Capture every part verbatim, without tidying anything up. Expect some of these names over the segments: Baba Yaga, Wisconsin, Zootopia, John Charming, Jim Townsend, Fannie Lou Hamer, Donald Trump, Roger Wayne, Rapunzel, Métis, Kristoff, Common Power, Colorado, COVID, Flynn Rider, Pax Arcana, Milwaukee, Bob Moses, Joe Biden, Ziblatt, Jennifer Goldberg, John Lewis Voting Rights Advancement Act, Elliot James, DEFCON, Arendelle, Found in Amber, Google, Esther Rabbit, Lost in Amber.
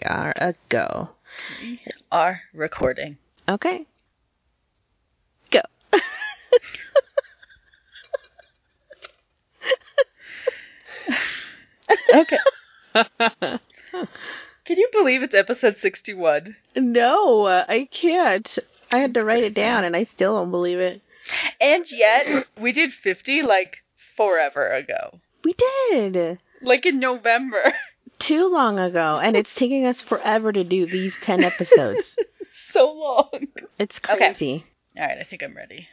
we are a go. We are recording. Okay. Go. Okay. Can you believe it's episode sixty-one? No, I can't. I had to write it down and I still don't believe it. And yet, we did fifty like forever ago. We did. Like in November. Too long ago, and it's taking us forever to do these ten episodes. So long. It's crazy. Okay. All right, I think I'm ready.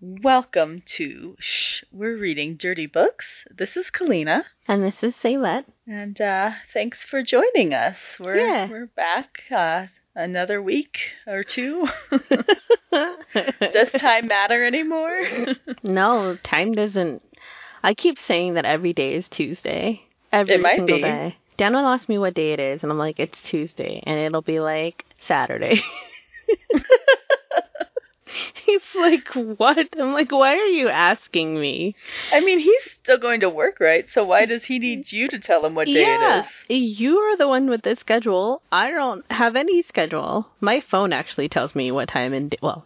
Welcome to Shh, We're Reading Dirty Books. This is Kalina. And this is Saylette. And uh, thanks for joining us. We're yeah. we're back uh, another week or two. Does time matter anymore? No, time doesn't. I keep saying that every day is Tuesday. Every it might single be. Day. Daniel asked me what day it is, and I'm like, it's Tuesday, and it'll be like Saturday. He's like, what? I'm like, why are you asking me? I mean, he's still going to work, right? So why does he need you to tell him what day yeah, it is? You are the one with the schedule. I don't have any schedule. My phone actually tells me what time and day. Well,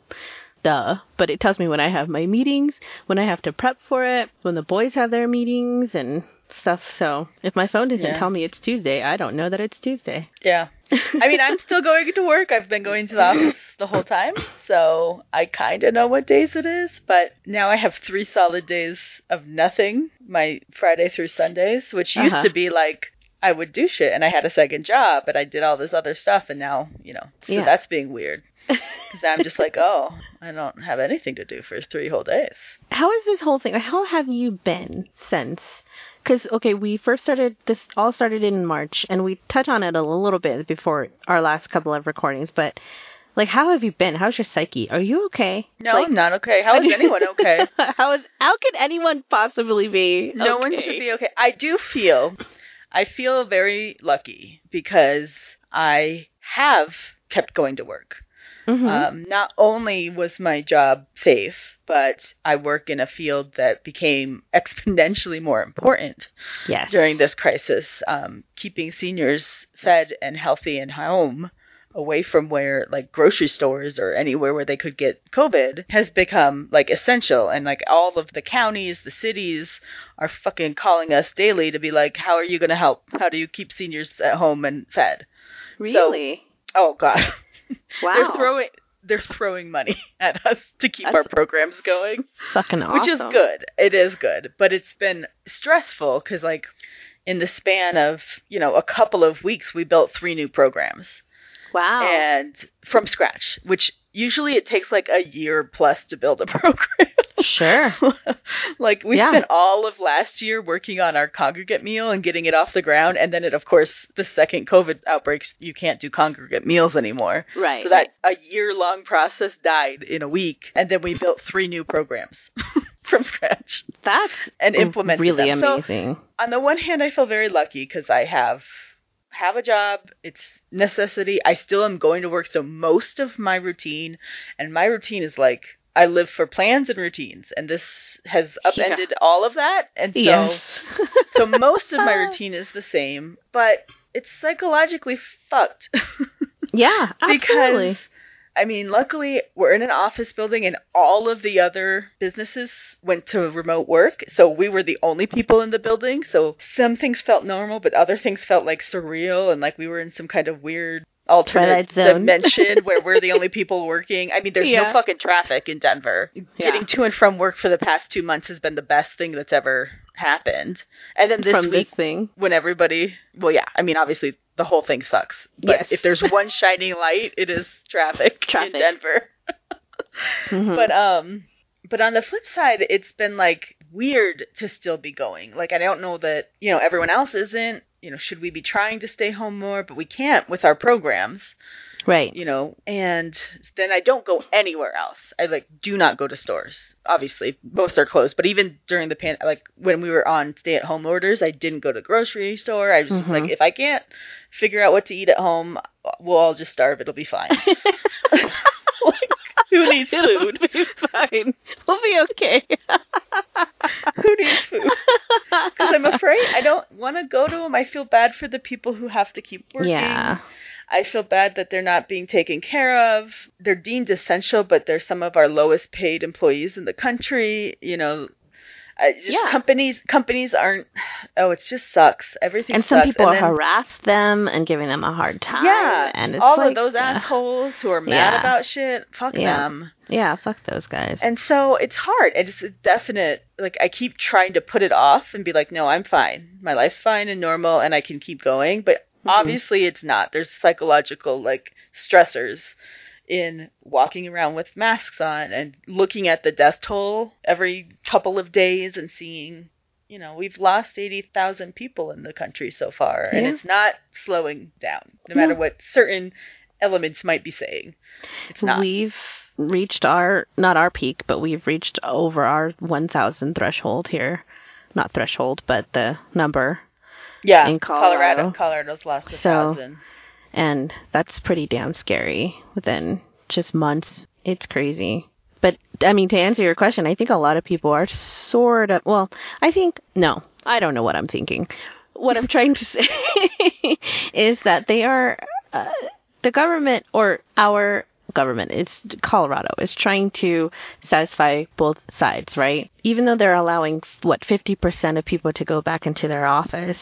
duh. But it tells me when I have my meetings, when I have to prep for it, when the boys have their meetings, and stuff. So if my phone doesn't yeah. tell me it's Tuesday, I don't know that it's Tuesday. Yeah. I mean, I'm still going to work. I've been going to the office the whole time, so I kind of know what days it is, but now I have three solid days of nothing, my Friday through Sundays, which used uh-huh. to be like I would do shit, and I had a second job, and I did all this other stuff, and now, you know, so yeah. that's being weird. Because I'm just like, oh, I don't have anything to do for three whole days. How is this whole thing? How have you been since? Because, okay, we first started, this all started in March, and we touched on it a little bit before our last couple of recordings, but, like, how have you been? How's your psyche? Are you okay? No, like, I'm not okay. How is anyone okay? how is How can anyone possibly be okay? No one should be okay. I do feel, I feel very lucky because I have kept going to work. Mm-hmm. Um, not only was my job safe, but I work in a field that became exponentially more important yes. during this crisis. Um, keeping seniors fed and healthy and home away from where, like, grocery stores or anywhere where they could get COVID has become, like, essential. And, like, all of the counties, the cities are fucking calling us daily to be like, how are you going to help? How do you keep seniors at home and fed? Really? So, oh, God. Wow. They're throwing they're throwing money at us to keep That's our programs going. Fucking awesome. Which is good. It is good, but it's been stressful cuz like in the span of, you know, a couple of weeks we built three new programs. Wow. And from scratch, which usually it takes like a year plus to build a program. Sure. Like we yeah. spent all of last year working on our congregate meal and getting it off the ground. And then it, of course, the second COVID outbreaks, you can't do congregate meals anymore. Right. So that right. a year long process died in a week. And then we built three new programs from scratch. That's and implemented really them. Amazing. So, on the one hand, I feel very lucky because I have have a job. It's necessity. I still am going to work. So most of my routine and my routine is like, I live for plans and routines, and this has upended yeah. all of that. And so, yes. so most of my routine is the same, but it's psychologically fucked. Yeah, absolutely. Because, I mean, luckily, we're in an office building, and all of the other businesses went to remote work, so we were the only people in the building. So some things felt normal, but other things felt like surreal, and like we were in some kind of weird alternate dimension where we're the only people working. I mean, there's yeah. no fucking traffic in Denver. Yeah. Getting to and from work for the past two months has been the best thing that's ever happened. And then this from week, this thing. when everybody, well, yeah, I mean, obviously the whole thing sucks. But yes. if there's one shining light, it is traffic, traffic. in Denver. mm-hmm. But um, but on the flip side, it's been like weird to still be going. Like, I don't know that, you know, everyone else isn't. You know, should we be trying to stay home more? But we can't with our programs. Right. You know, and then I don't go anywhere else. I, like, do not go to stores. Obviously, most are closed. But even during the pandemic, like, when we were on stay-at-home orders, I didn't go to grocery store. I was mm-hmm. like, if I can't figure out what to eat at home, we'll all just starve. It'll be fine. Like, who needs food? It'll be fine. We'll be okay. Who needs food? Because I'm afraid I don't want to go to them. I feel bad for the people who have to keep working. Yeah. I feel bad that they're not being taken care of. They're deemed essential, but they're some of our lowest paid employees in the country. You know, I just yeah. companies companies aren't. Oh, it just sucks. Everything and sucks. Some people and then, harass them and giving them a hard time. Yeah, and it's all like, of those uh, assholes who are mad yeah. about shit. Fuck yeah. them. Yeah, fuck those guys. And so it's hard. It's a definite. Like, I keep trying to put it off and be like, no, I'm fine. My life's fine and normal, and I can keep going. But obviously, it's not. There's psychological, like, stressors in walking around with masks on and looking at the death toll every couple of days and seeing, you know, we've lost eighty thousand people in the country so far. Yeah. And it's not slowing down, no matter yeah. what certain elements might be saying. It's not. We've reached our, not our peak, but we've reached over our one thousand threshold here. Not threshold, but the number. Yeah, in Colorado. Colorado. Colorado's lost a so, thousand. And that's pretty damn scary within just months. It's crazy. But, I mean, to answer your question, I think a lot of people are sort of, well, I think, no, I don't know what I'm thinking. What I'm trying to say is that they are, uh, the government or our government, it's Colorado, is trying to satisfy both sides, right? Even though they're allowing, what, fifty percent of people to go back into their office,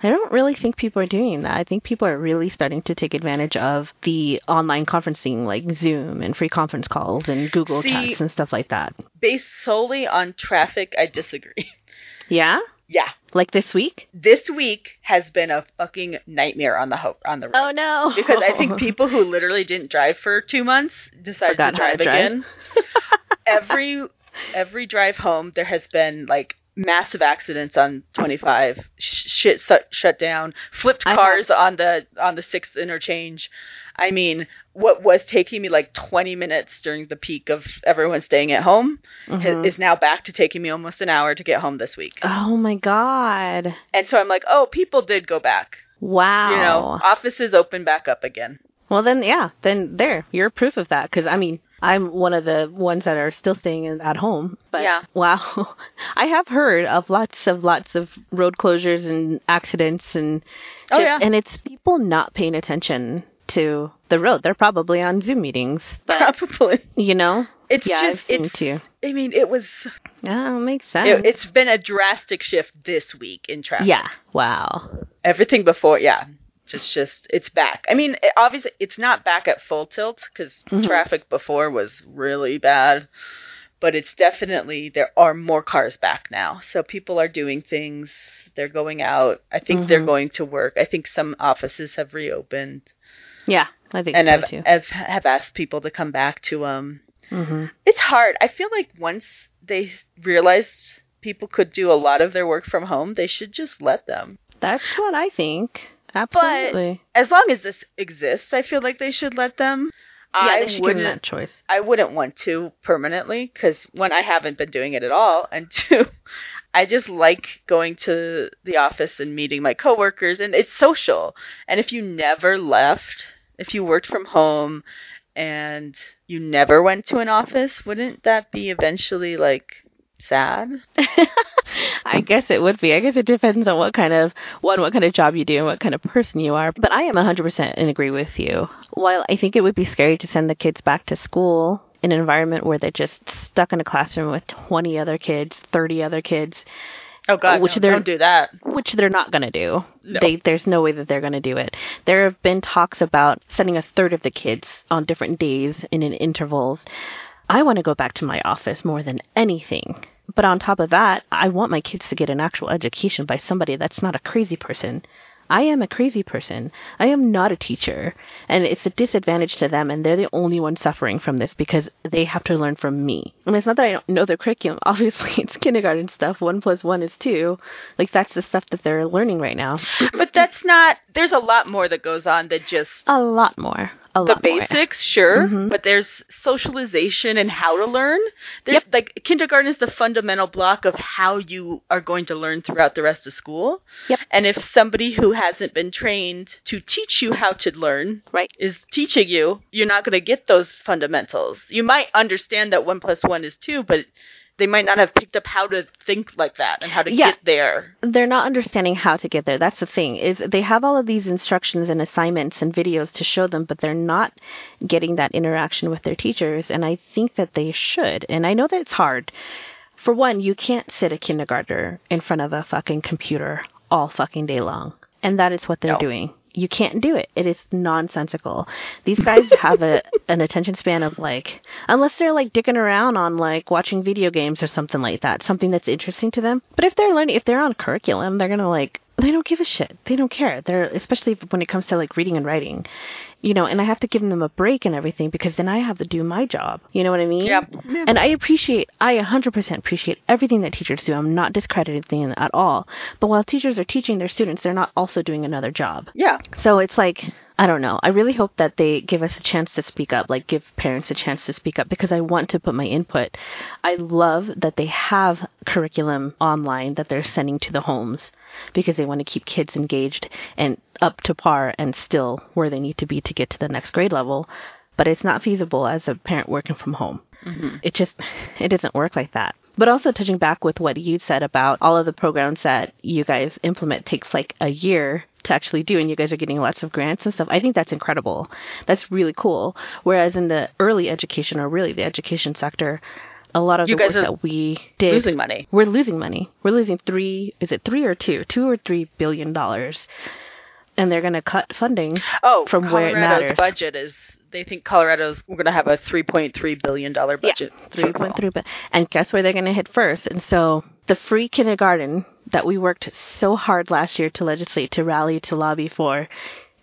I don't really think people are doing that. I think people are really starting to take advantage of the online conferencing, like Zoom and free conference calls and Google See, chats and stuff like that. Based solely on traffic, I disagree. Yeah? Yeah. Like this week? This week has been a fucking nightmare on the ho- on the road. Oh, no. Because I think people who literally didn't drive for two months decided Forgot to drive, to drive. again. every every drive home, there has been, like, massive accidents on twenty-five, Sh- shit su- shut down, flipped cars have- on the on the sixth interchange. I mean, what was taking me like twenty minutes during the peak of everyone staying at home mm-hmm. is now back to taking me almost an hour to get home this week. Oh, my God. And so I'm like, oh, people did go back. Wow. You know, offices open back up again. Well, then, yeah, then there, you're proof of that. Because, I mean, I'm one of the ones that are still staying in, at home. But yeah. Wow. I have heard of lots of lots of road closures and accidents. and just, oh, yeah. And it's people not paying attention to the road. They're probably on Zoom meetings. But, probably. You know? It's yeah, just, it's, too. I mean, it was. Yeah, it makes sense. It, it's been a drastic shift this week in traffic. Yeah. Wow. Everything before, yeah. It's just, it's back. I mean, it, obviously, it's not back at full tilt because mm-hmm. traffic before was really bad. But it's definitely, there are more cars back now. So people are doing things. They're going out. I think mm-hmm. they're going to work. I think some offices have reopened. Yeah, I think and so I've, too. And I've have asked people to come back to them. Mm-hmm. It's hard. I feel like once they realized people could do a lot of their work from home, they should just let them. That's what I think. Absolutely. But as long as this exists, I feel like they should let them. Yeah, I they should give them that choice. I wouldn't want to permanently because, one, I haven't been doing it at all, and two, I just like going to the office and meeting my coworkers, and it's social. And if you never left, if you worked from home and you never went to an office, wouldn't that be eventually, like, sad? I guess it would be. I guess it depends on what kind of, one, what kind of job you do and what kind of person you are. But I am one hundred percent in agree with you. While I think it would be scary to send the kids back to school in an environment where they're just stuck in a classroom with twenty other kids, thirty other kids. Oh, God, which no, don't do that. Which they're not going to do. No. They, there's no way that they're going to do it. There have been talks about sending a third of the kids on different days and in intervals. I want to go back to my office more than anything. But on top of that, I want my kids to get an actual education by somebody that's not a crazy person. I am a crazy person. I am not a teacher. And it's a disadvantage to them, and they're the only ones suffering from this because they have to learn from me. And it's not that I don't know their curriculum. Obviously, it's kindergarten stuff. One plus one is two. Like, that's the stuff that they're learning right now. But that's not – there's a lot more that goes on than just – A lot more. A lot the more. Basics, sure. Mm-hmm. But there's socialization and how to learn. There's, yep. Like, kindergarten is the fundamental block of how you are going to learn throughout the rest of school. Yep. And if somebody who hasn't been trained to teach you how to learn, right, is teaching you, you're not going to get those fundamentals. You might understand that one plus one is two, but they might not have picked up how to think like that and how to yeah. get there. They're not understanding how to get there. That's the thing, is they have all of these instructions and assignments and videos to show them, but they're not getting that interaction with their teachers. And I think that they should. And I know that it's hard. For one, you can't sit a kindergartner in front of a fucking computer all fucking day long. And that is what they're no. doing. You can't do it. It is nonsensical. These guys have a an attention span of, like, unless they're, like, dicking around on, like, watching video games or something like that, something that's interesting to them. But if they're learning, if they're on curriculum, they're going to, like, they don't give a shit. They don't care. They're, especially when it comes to, like, reading and writing, you know, and I have to give them a break and everything because then I have to do my job. You know what I mean? Yep. And I appreciate, I one hundred percent appreciate everything that teachers do. I'm not discrediting them at all. But while teachers are teaching their students, they're not also doing another job. Yeah. So it's like, I don't know. I really hope that they give us a chance to speak up, like give parents a chance to speak up, because I want to put my input. I love that they have curriculum online that they're sending to the homes because they want to keep kids engaged and up to par and still where they need to be to get to the next grade level. But it's not feasible as a parent working from home. Mm-hmm. It just, it doesn't work like that. But also touching back with what you said about all of the programs that you guys implement takes like a year to actually do, and you guys are getting lots of grants and stuff. I think that's incredible. That's really cool. Whereas in the early education, or really the education sector, a lot of you the guys work are that we did, losing money. We're losing money. We're losing three, is it three or two? Two or three billion dollars. And they're going to cut funding oh, from Colorado's where it matters. Budget is, they think Colorado's going to have a three point three billion dollars budget. Yeah, three point three billion dollars. And guess where they're going to hit first? And so the free kindergarten that we worked so hard last year to legislate, to rally, to lobby for,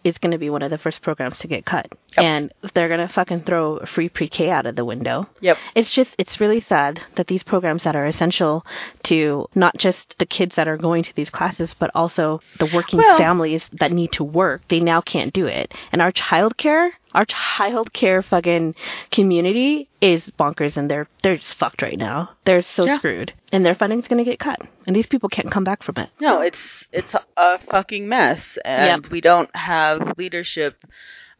is going to be one of the first programs to get cut. Yep. And they're going to fucking throw free pre-K out of the window. Yep. It's just, it's really sad that these programs that are essential to not just the kids that are going to these classes, but also the working well, families that need to work, they now can't do it. And our childcare, our childcare fucking community is bonkers, and they're, they're just fucked right now. They're so yeah. screwed. And their funding's going to get cut. And these people can't come back from it. No, it's, it's a fucking mess. And yep. we don't have leadership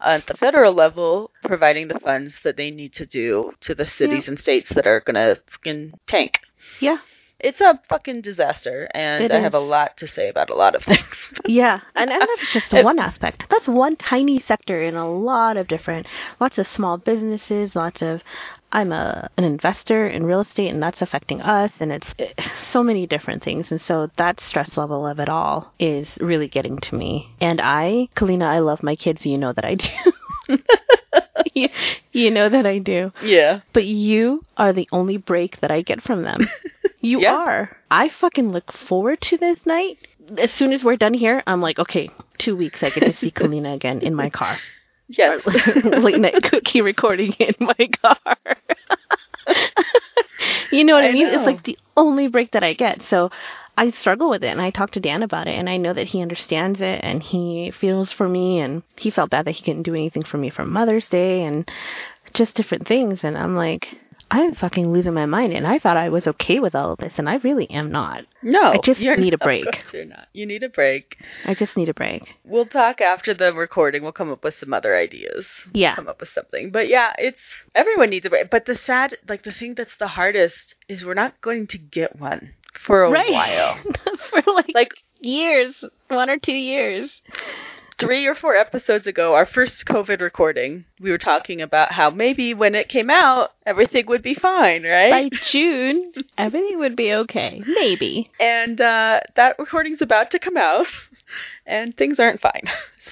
at the federal level providing the funds that they need to do to the cities yeah. and states that are going to fucking tank. Yeah. It's a fucking disaster, and I have a lot to say about a lot of things. yeah, and, and that's just it, one aspect. That's one tiny sector in a lot of different, lots of small businesses, lots of, I'm a an investor in real estate, and that's affecting us, and it's it, so many different things. And so that stress level of it all is really getting to me. And I, Kalina, I love my kids. You know that I do. you, you know that I do. Yeah. But you are the only break that I get from them. You yeah. are. I fucking look forward to this night. As soon as we're done here, I'm like, okay, two weeks I get to see Kalina again in my car. Yes. Late night cookie recording in my car. You know what I, I mean? Know. It's like the only break that I get. So I struggle with it, and I talk to Dan about it, and I know that he understands it, and he feels for me, and he felt bad that he couldn't do anything for me for Mother's Day and just different things. And I'm like, I'm fucking losing my mind, and I thought I was okay with all of this, and I really am not. No. I just you're, need a break. Of course you're not. You need a break. I just need a break. We'll talk after the recording. We'll come up with some other ideas. Yeah. We'll come up with something. But yeah, it's, everyone needs a break. But the sad, like the thing that's the hardest is we're not going to get one for a right. while. For like, like years, one or two years. Three or four episodes ago, our first COVID recording, we were talking about how maybe when it came out, everything would be fine, right? By June, everything would be okay. Maybe. And uh, that recording's about to come out, and things aren't fine.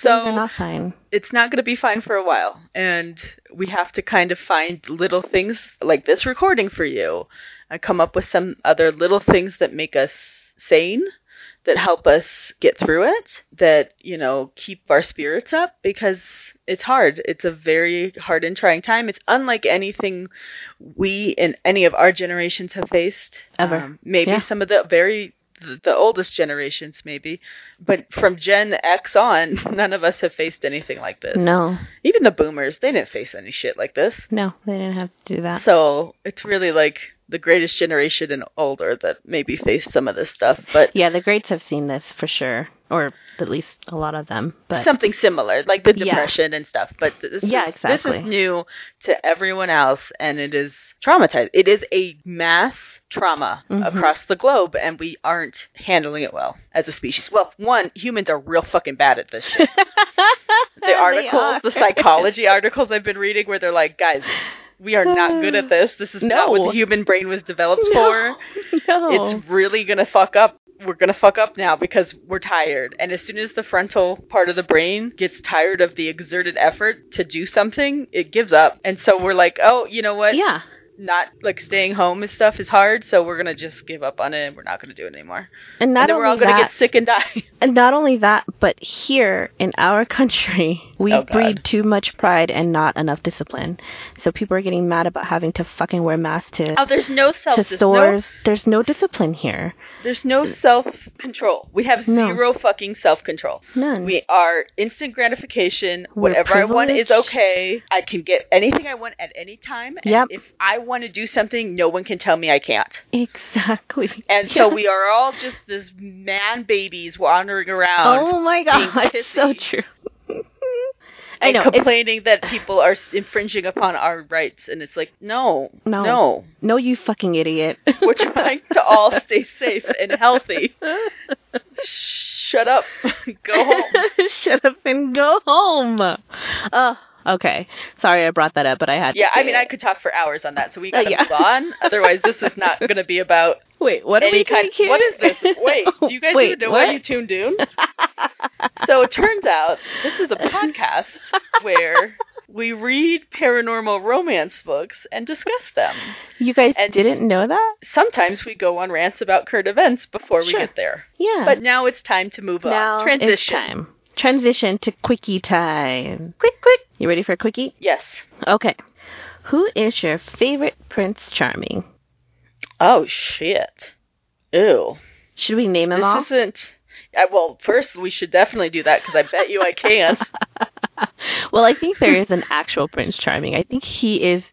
So they're not fine. It's not going to be fine for a while. And we have to kind of find little things like this recording for you. I come up with some other little things that make us sane, that help us get through it, that, you know, keep our spirits up, because it's hard. It's a very hard and trying time. It's unlike anything we in any of our generations have faced. Ever. Um, maybe yeah. some of the very, the, the oldest generations maybe, but from Gen X on, none of us have faced anything like this. No. Even the boomers, they didn't face any shit like this. No, they didn't have to do that. So it's really like the greatest generation and older that maybe faced some of this stuff. But yeah, the greats have seen this for sure. or at least a lot of them. But something similar, like the depression yeah. and stuff. But this, yeah, is, exactly. this is new to everyone else, and it is traumatized. It is a mass trauma mm-hmm. across the globe, and we aren't handling it well as a species. Well, one, humans are real fucking bad at this shit. The articles, the psychology articles I've been reading where they're like, guys, we are not good at this. This is no. not what the human brain was developed no. for. No. It's really going to fuck up. We're going to fuck up now because we're tired. And as soon as the frontal part of the brain gets tired of the exerted effort to do something, it gives up. And so we're like, oh, you know what? Yeah. Not like staying home and stuff is hard, so we're gonna just give up on it and we're not gonna do it anymore. And not and then only we're all gonna that, get sick and die. And not only that, but here in our country, we oh breed too much pride and not enough discipline. So people are getting mad about having to fucking wear masks to oh, there's no self to stores. No, there's no discipline here. There's no self control. We have no. zero fucking self control. None. We are instant gratification. We're Whatever privileged. I want is okay. I can get anything I want at any time. And yep. if I want to do something, no one can tell me I can't. Exactly. And yeah. so we are all just this man babies wandering around. Oh my god, that's so true. I know. Complaining it's, that people are infringing upon our rights, and it's like, no, no, no, no, you fucking idiot. We're trying to all stay safe and healthy. Shut up, go home. Shut up and go home. Uh Okay. Sorry I brought that up, but I had yeah, to Yeah, I mean, it. I could talk for hours on that, so we gotta uh, yeah. move on. Otherwise, this is not gonna be about Wait, what are any we kind of, What is this? Wait, do you guys Wait, even know what? Why you tuned in? So it turns out this is a podcast where we read paranormal romance books and discuss them. You guys and didn't know that? Sometimes we go on rants about current events before sure. we get there. Yeah. But now it's time to move now on. Transition. It's time. Transition to quickie time. Quick, quick. You ready for a quickie? Yes. Okay. Who is your favorite Prince Charming? Oh, shit. Ew. Should we name him this all? This isn't... I, well, first, we should definitely do that, because I bet you I can't. Well, I think there is an actual Prince Charming. I think he is...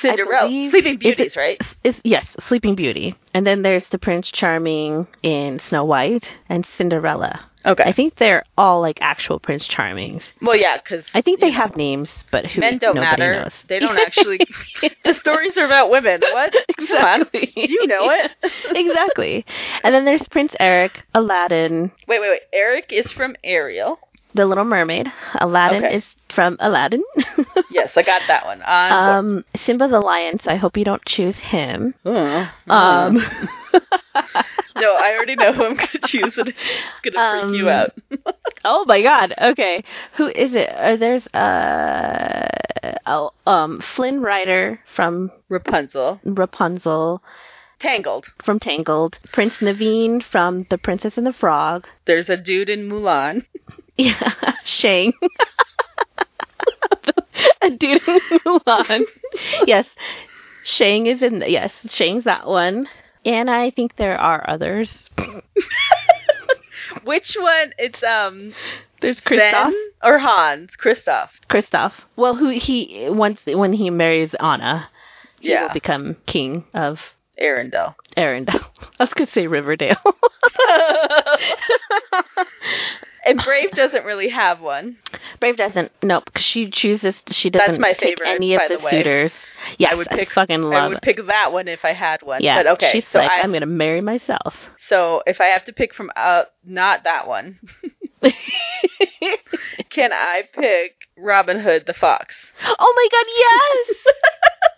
Cinderella. Believe, Sleeping Beauties, it, right? Is, yes, Sleeping Beauty. And then there's the Prince Charming in Snow White and Cinderella. Okay. I think they're all, like, actual Prince Charmings. Well, yeah, because... I think they know, have names, but who, men don't nobody matter. Knows. They don't actually... The stories are about women. What? Exactly. You know it. Exactly. And then there's Prince Eric, Aladdin... Wait, wait, wait. Eric is from Ariel... The Little Mermaid. Aladdin okay. is from Aladdin. Yes, I got that one. Um, Simba the Lion, so I hope you don't choose him. Mm-hmm. Um, no, I already know who I'm going to choose, and it's going to um, freak you out. Oh, my God. Okay. Who is it? Uh, there's uh, oh, um, Flynn Rider from Rapunzel. Rapunzel. Tangled. From Tangled. Prince Naveen from The Princess and the Frog. There's a dude in Mulan. Yeah, Shang. A dude in Mulan. Yes, Shang is in. The, yes, Shang's that one. And I think there are others. Which one? It's um. There's Kristoff or Hans. Kristoff. Kristoff. Well, who he once when he marries Anna, he yeah. will become king of Arendelle. Arendelle. I was gonna say Riverdale. And Brave doesn't really have one. Brave doesn't. Nope. She chooses. She doesn't That's my take favorite, any of by the, the suitors. Yes, I would pick. I fucking love I would it. pick that one if I had one. Yeah. But okay. She's so like, I, I'm gonna marry myself. So if I have to pick from uh, not that one, can I pick Robin Hood the Fox? Oh my God! Yes.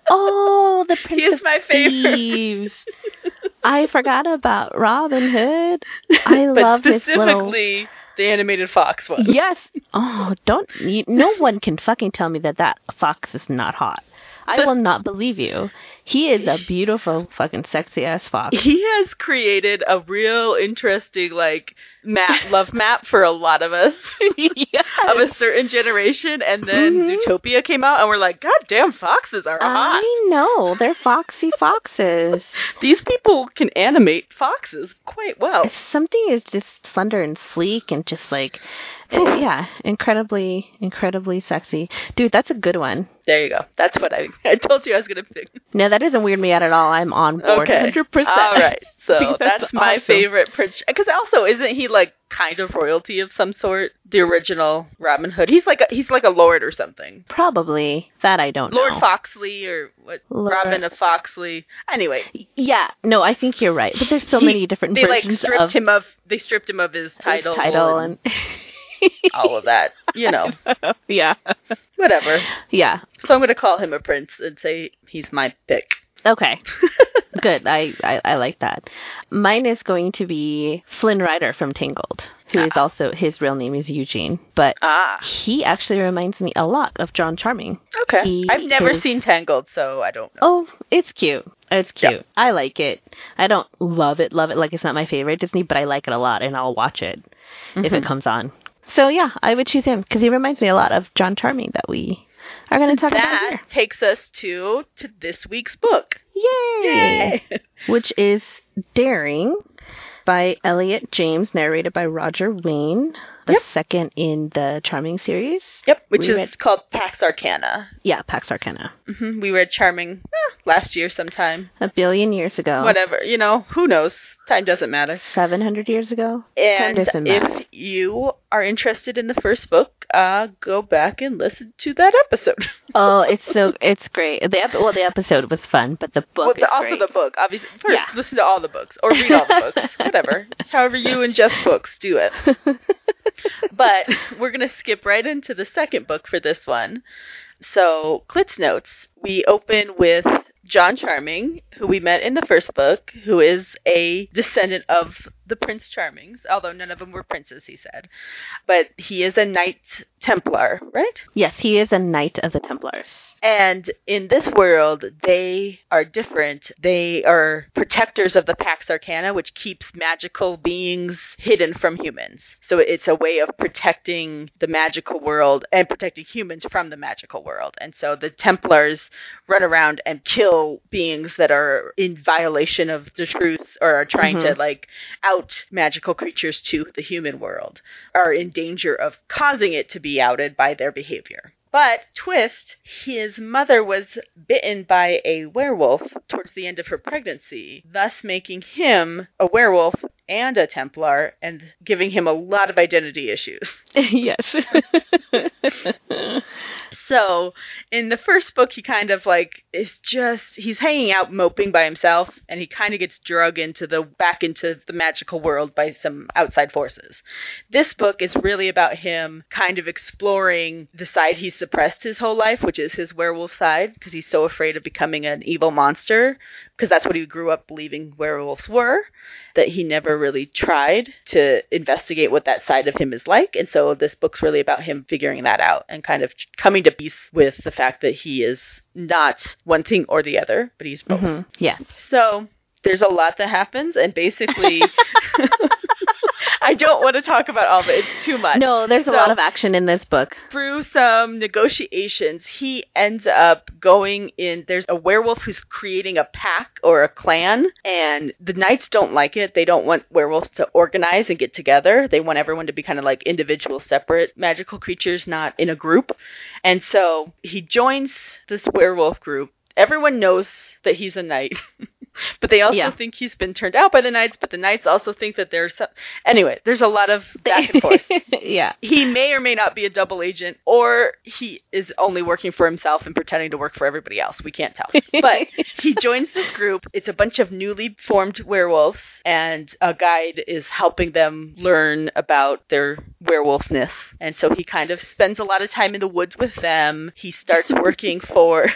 Oh, the Prince He's of my favorite. Thieves. I forgot about Robin Hood. I love his little. The animated fox one. Yes. Oh, don't you, no one can fucking tell me that that fox is not hot. I will not believe you. He is a beautiful fucking sexy ass fox. He has created a real interesting like map love map for a lot of us yes. of a certain generation, and then mm-hmm. Zootopia came out and we're like, God damn, foxes are hot. I know. They're foxy foxes. These people can animate foxes quite well. Something is just slender and sleek and just like Yeah, incredibly, incredibly sexy. Dude, that's a good one. There you go. That's what I I told you I was going to pick. No, that doesn't weird me out at all. I'm on board. Okay. one hundred percent. All right. So that's, that's my awesome. favorite. Because also, isn't he like kind of royalty of some sort? The original Robin Hood. He's like a, he's like a lord or something. Probably. That I don't lord know. Lord Foxley or what? Lord. Robin of Foxley. Anyway. Yeah. No, I think you're right. But there's so he, many different they, versions. They like stripped of him of, they stripped him of his title. His title and... and all of that, you know. Yeah. Whatever. Yeah. So I'm going to call him a prince and say he's my pick. Okay. Good. I, I, I like that. Mine is going to be Flynn Rider from Tangled, who ah. is also, his real name is Eugene, but ah. he actually reminds me a lot of John Charming. Okay. He I've never is, seen Tangled, so I don't know. Oh, it's cute. It's cute. Yep. I like it. I don't love it, love it. Like, it's not my favorite Disney, but I like it a lot, and I'll watch it mm-hmm. if it comes on. So, yeah, I would choose him because he reminds me a lot of John Charming that we are going to talk that about here. That takes us to, to this week's book. Yay! Yay! Which is Daring by Elliot James, narrated by Roger Wayne, the yep. second in the Charming series. Yep, which we is read... called Pax Arcana. Yeah, Pax Arcana. Mm-hmm. We read Charming eh, last year sometime. A billion years ago. Whatever, you know, who knows? Time doesn't matter. seven hundred years ago? And Time doesn't matter. If you are interested in the first book, uh, go back and listen to that episode. Oh, it's so it's great. The ep- well, the episode was fun, but the book well, the, is Also great. the book, obviously. First, yeah. listen to all the books, or read all the books, whatever. However you ingest books, do it. But we're going to skip right into the second book for this one. So, Clit's Notes. We open with John Charming, who we met in the first book, who is a descendant of the Prince Charmings, although none of them were princes, he said. But he is a Knight Templar, right? Yes, he is a Knight of the Templars. And in this world, they are different. They are protectors of the Pax Arcana, which keeps magical beings hidden from humans. So it's a way of protecting the magical world and protecting humans from the magical world. And so the Templars run around and kill beings that are in violation of the truth or are trying mm-hmm. to, like, out magical creatures to the human world, are in danger of causing it to be outed by their behavior. But, twist, his mother was bitten by a werewolf towards the end of her pregnancy, thus making him a werewolf and a Templar, and giving him a lot of identity issues. Yes. So, in the first book, he kind of, like, is just, he's hanging out moping by himself, and he kind of gets drug into the, back into the magical world by some outside forces. This book is really about him kind of exploring the side he's suppressed his whole life, which is his werewolf side, because he's so afraid of becoming an evil monster, because that's what he grew up believing werewolves were, that he never really tried to investigate what that side of him is like. And so this book's really about him figuring that out and kind of coming to peace with the fact that he is not one thing or the other, but he's both. Mm-hmm. Yeah. So there's a lot that happens, and basically... I don't want to talk about all of it. It's too much. No, there's so, a lot of action in this book. Through some negotiations, he ends up going in. There's a werewolf who's creating a pack or a clan, and the knights don't like it. They don't want werewolves to organize and get together. They want everyone to be kind of like individual, separate magical creatures, not in a group. And so he joins this werewolf group. Everyone knows that he's a knight. But they also yeah. think he's been turned out by the knights, but the knights also think that there's... Some... Anyway, there's a lot of back and forth. Yeah. He may or may not be a double agent, or he is only working for himself and pretending to work for everybody else. We can't tell. But he joins this group. It's a bunch of newly formed werewolves, and a guide is helping them learn about their werewolfness. And so he kind of spends a lot of time in the woods with them. He starts working for...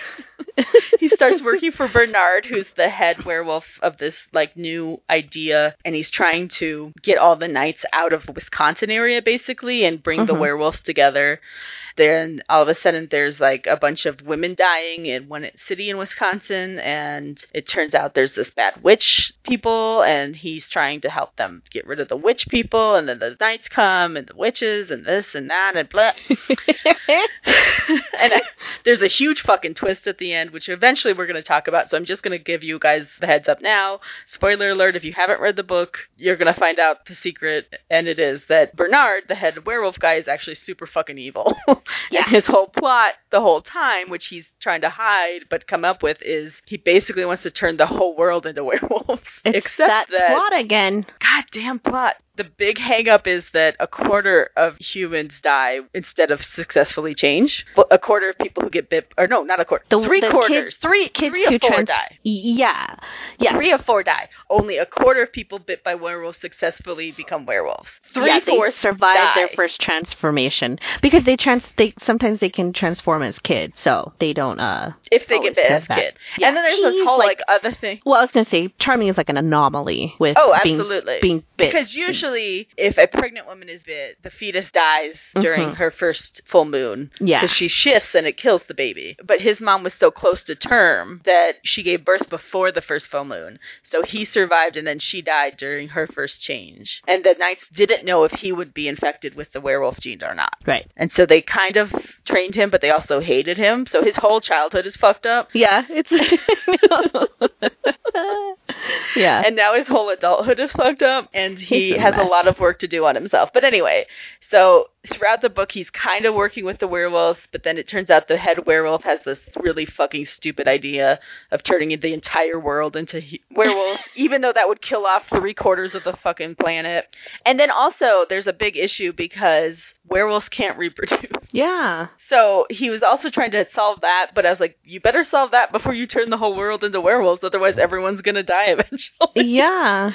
he starts working for Bernard, who's the head werewolf of this like new idea, and he's trying to get all the knights out of the Wisconsin area basically and bring uh-huh. the werewolves together. Then all of a sudden there's like a bunch of women dying in one city in Wisconsin, and it turns out there's this bad witch people, and he's trying to help them get rid of the witch people, and then the knights come and the witches and this and that and blah. And I, There's a huge fucking twist at the end, which eventually we're going to talk about, so I'm just going to give you guys the heads up now. Spoiler alert, if you haven't read the book, you're going to find out the secret, and it is that Bernard, the head werewolf guy, is actually super fucking evil. Yeah. And his whole plot the whole time, which he's trying to hide but come up with, is he basically wants to turn the whole world into werewolves. It's Except that, that plot again. Goddamn plot. The big hang-up is that a quarter of humans die instead of successfully change. A quarter of people who get bit, or no, not a quarter. The, three the quarters. Kids, three kids three who of four trans- die. Yeah. yeah. Three of four die. Only a quarter of people bit by werewolves successfully become werewolves. Three yeah, fourths survive die. their first transformation. Because they trans. They, sometimes they can transform as kids, so they don't uh. If they get bit as that. kid. Yeah. And then there's He's this whole like, like other thing. Well, I was going to say, Charming is like an anomaly with oh, absolutely. being, being bit. Because usually Usually, if a pregnant woman is bit, the fetus dies during mm-hmm. her first full moon. Yeah. Because she shifts and it kills the baby. But his mom was so close to term that she gave birth before the first full moon. So he survived and then she died during her first change. And the Knights didn't know if he would be infected with the werewolf genes or not. Right. And so they kind of trained him, but they also hated him. So his whole childhood is fucked up. Yeah. It's Yeah. And now his whole adulthood is fucked up and he has a lot of work to do on himself. But anyway, so throughout the book, he's kind of working with the werewolves, but then it turns out the head werewolf has this really fucking stupid idea of turning the entire world into he- werewolves, even though that would kill off three quarters of the fucking planet. And then also, there's a big issue because werewolves can't reproduce. Yeah. So he was also trying to solve that, but I was like, you better solve that before you turn the whole world into werewolves, otherwise everyone's going to die eventually. Yeah.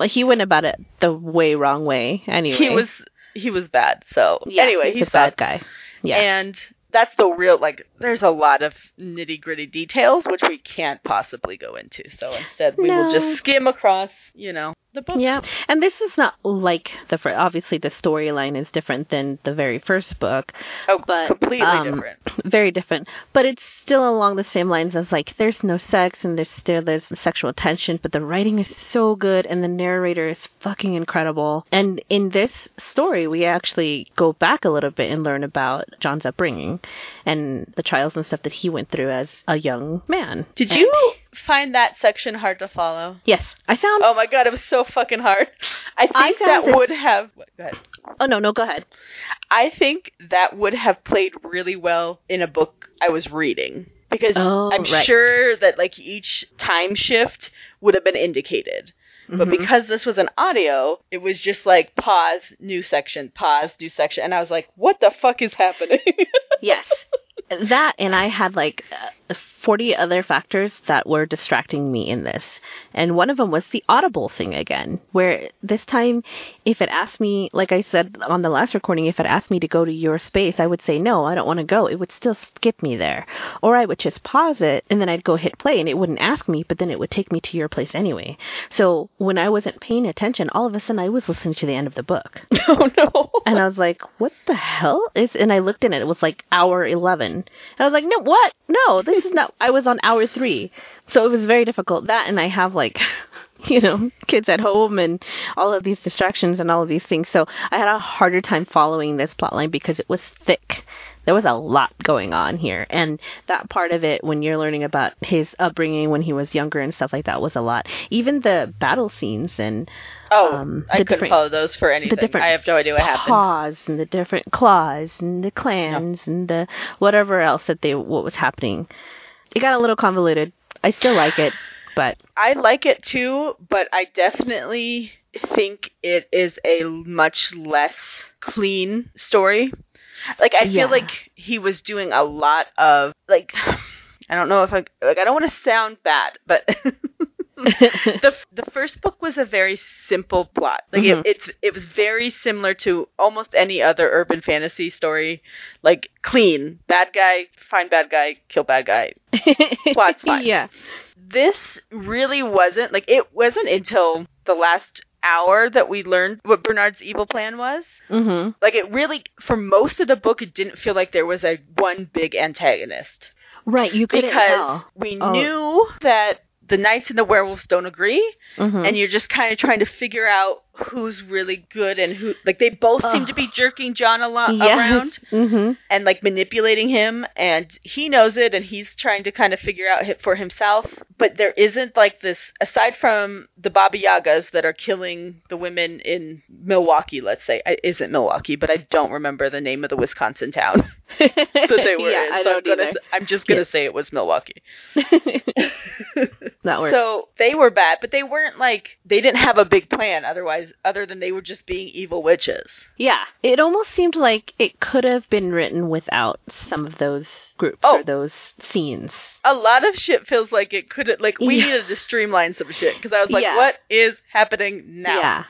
Well, he went about it the way wrong way anyway. He was he was bad. So yeah, anyway, he's, he's a bad guy. Yeah. And that's the real, like, there's a lot of nitty-gritty details, which we can't possibly go into. So instead, we no. will just skim across, you know, the book. Yeah, and this is not like the first, obviously the storyline is different than the very first book. Oh, but, completely um, different. Very different. But it's still along the same lines as, like, there's no sex and there's still there's sexual tension, but the writing is so good and the narrator is fucking incredible. And in this story, we actually go back a little bit and learn about John's upbringing and the trials and stuff that he went through as a young man. Did and you find that section hard to follow? Yes. I found... Oh my god, it was so fucking hard. I think I that it... would have... What, go ahead. Oh, no, no, go ahead. I think that would have played really well in a book I was reading. Because oh, I'm right. sure that, like, each time shift would have been indicated. But mm-hmm. because this was an audio, it was just like, pause, new section, pause, new section. And I was like, what the fuck is happening? Yes. That, and I had like forty other factors that were distracting me in this. And one of them was the audible thing again, where this time, if it asked me, like I said on the last recording, if it asked me to go to your space, I would say, no, I don't want to go. It would still skip me there. Or I would just pause it, and then I'd go hit play, and it wouldn't ask me, but then it would take me to your place anyway. So when I wasn't paying attention, all of a sudden I was listening to the end of the book. Oh, no. And I was like, what the hell? Is? And I looked in it. It was like hour eleven. And I was like, no, what? No, this is not. I was on hour three. So it was very difficult. That and I have like, you know, kids at home and all of these distractions and all of these things. So I had a harder time following this plotline because it was thick. There was a lot going on here. And that part of it, when you're learning about his upbringing when he was younger and stuff like that, was a lot. Even the battle scenes and... Oh, um, I couldn't follow those for anything. The different I have no idea what happened. Paws and the different claws and the clans no. and the whatever else that they... What was happening. It got a little convoluted. I still like it, but... I like it too, but I definitely think it is a much less clean story. Like, I yeah. feel like he was doing a lot of, like, I don't know if I, like, I don't want to sound bad, but the the first book was a very simple plot. Like, mm-hmm. it, it's, it was very similar to almost any other urban fantasy story. Like, clean, bad guy, find bad guy, kill bad guy. Plot's fine. Yeah. This really wasn't, like, it wasn't until the last hour that we learned what Bernard's evil plan was. Mm-hmm. Like, it really, for most of the book, it didn't feel like there was a one big antagonist. Right, you couldn't tell. Because we oh. knew that the Knights and the werewolves don't agree, mm-hmm. and you're just kind of trying to figure out who's really good and who, like, they both oh. seem to be jerking John a lot yes. around mm-hmm. and, like, manipulating him, and he knows it, and he's trying to kind of figure out it for himself, but there isn't, like, this, aside from the Baba Yagas that are killing the women in Milwaukee, let's say, it isn't Milwaukee, but I don't remember the name of the Wisconsin town that they were yeah, in, I so don't I'm, gonna, I'm just going to yeah. say it was Milwaukee. That works. So they were bad, but they weren't, like, they didn't have a big plan otherwise, other than they were just being evil witches. Yeah. It almost seemed like it could have been written without some of those groups oh. or those scenes. A lot of shit feels like it could have, like, we yeah. needed to streamline some shit, because I was like, yeah. what is happening now? Yeah.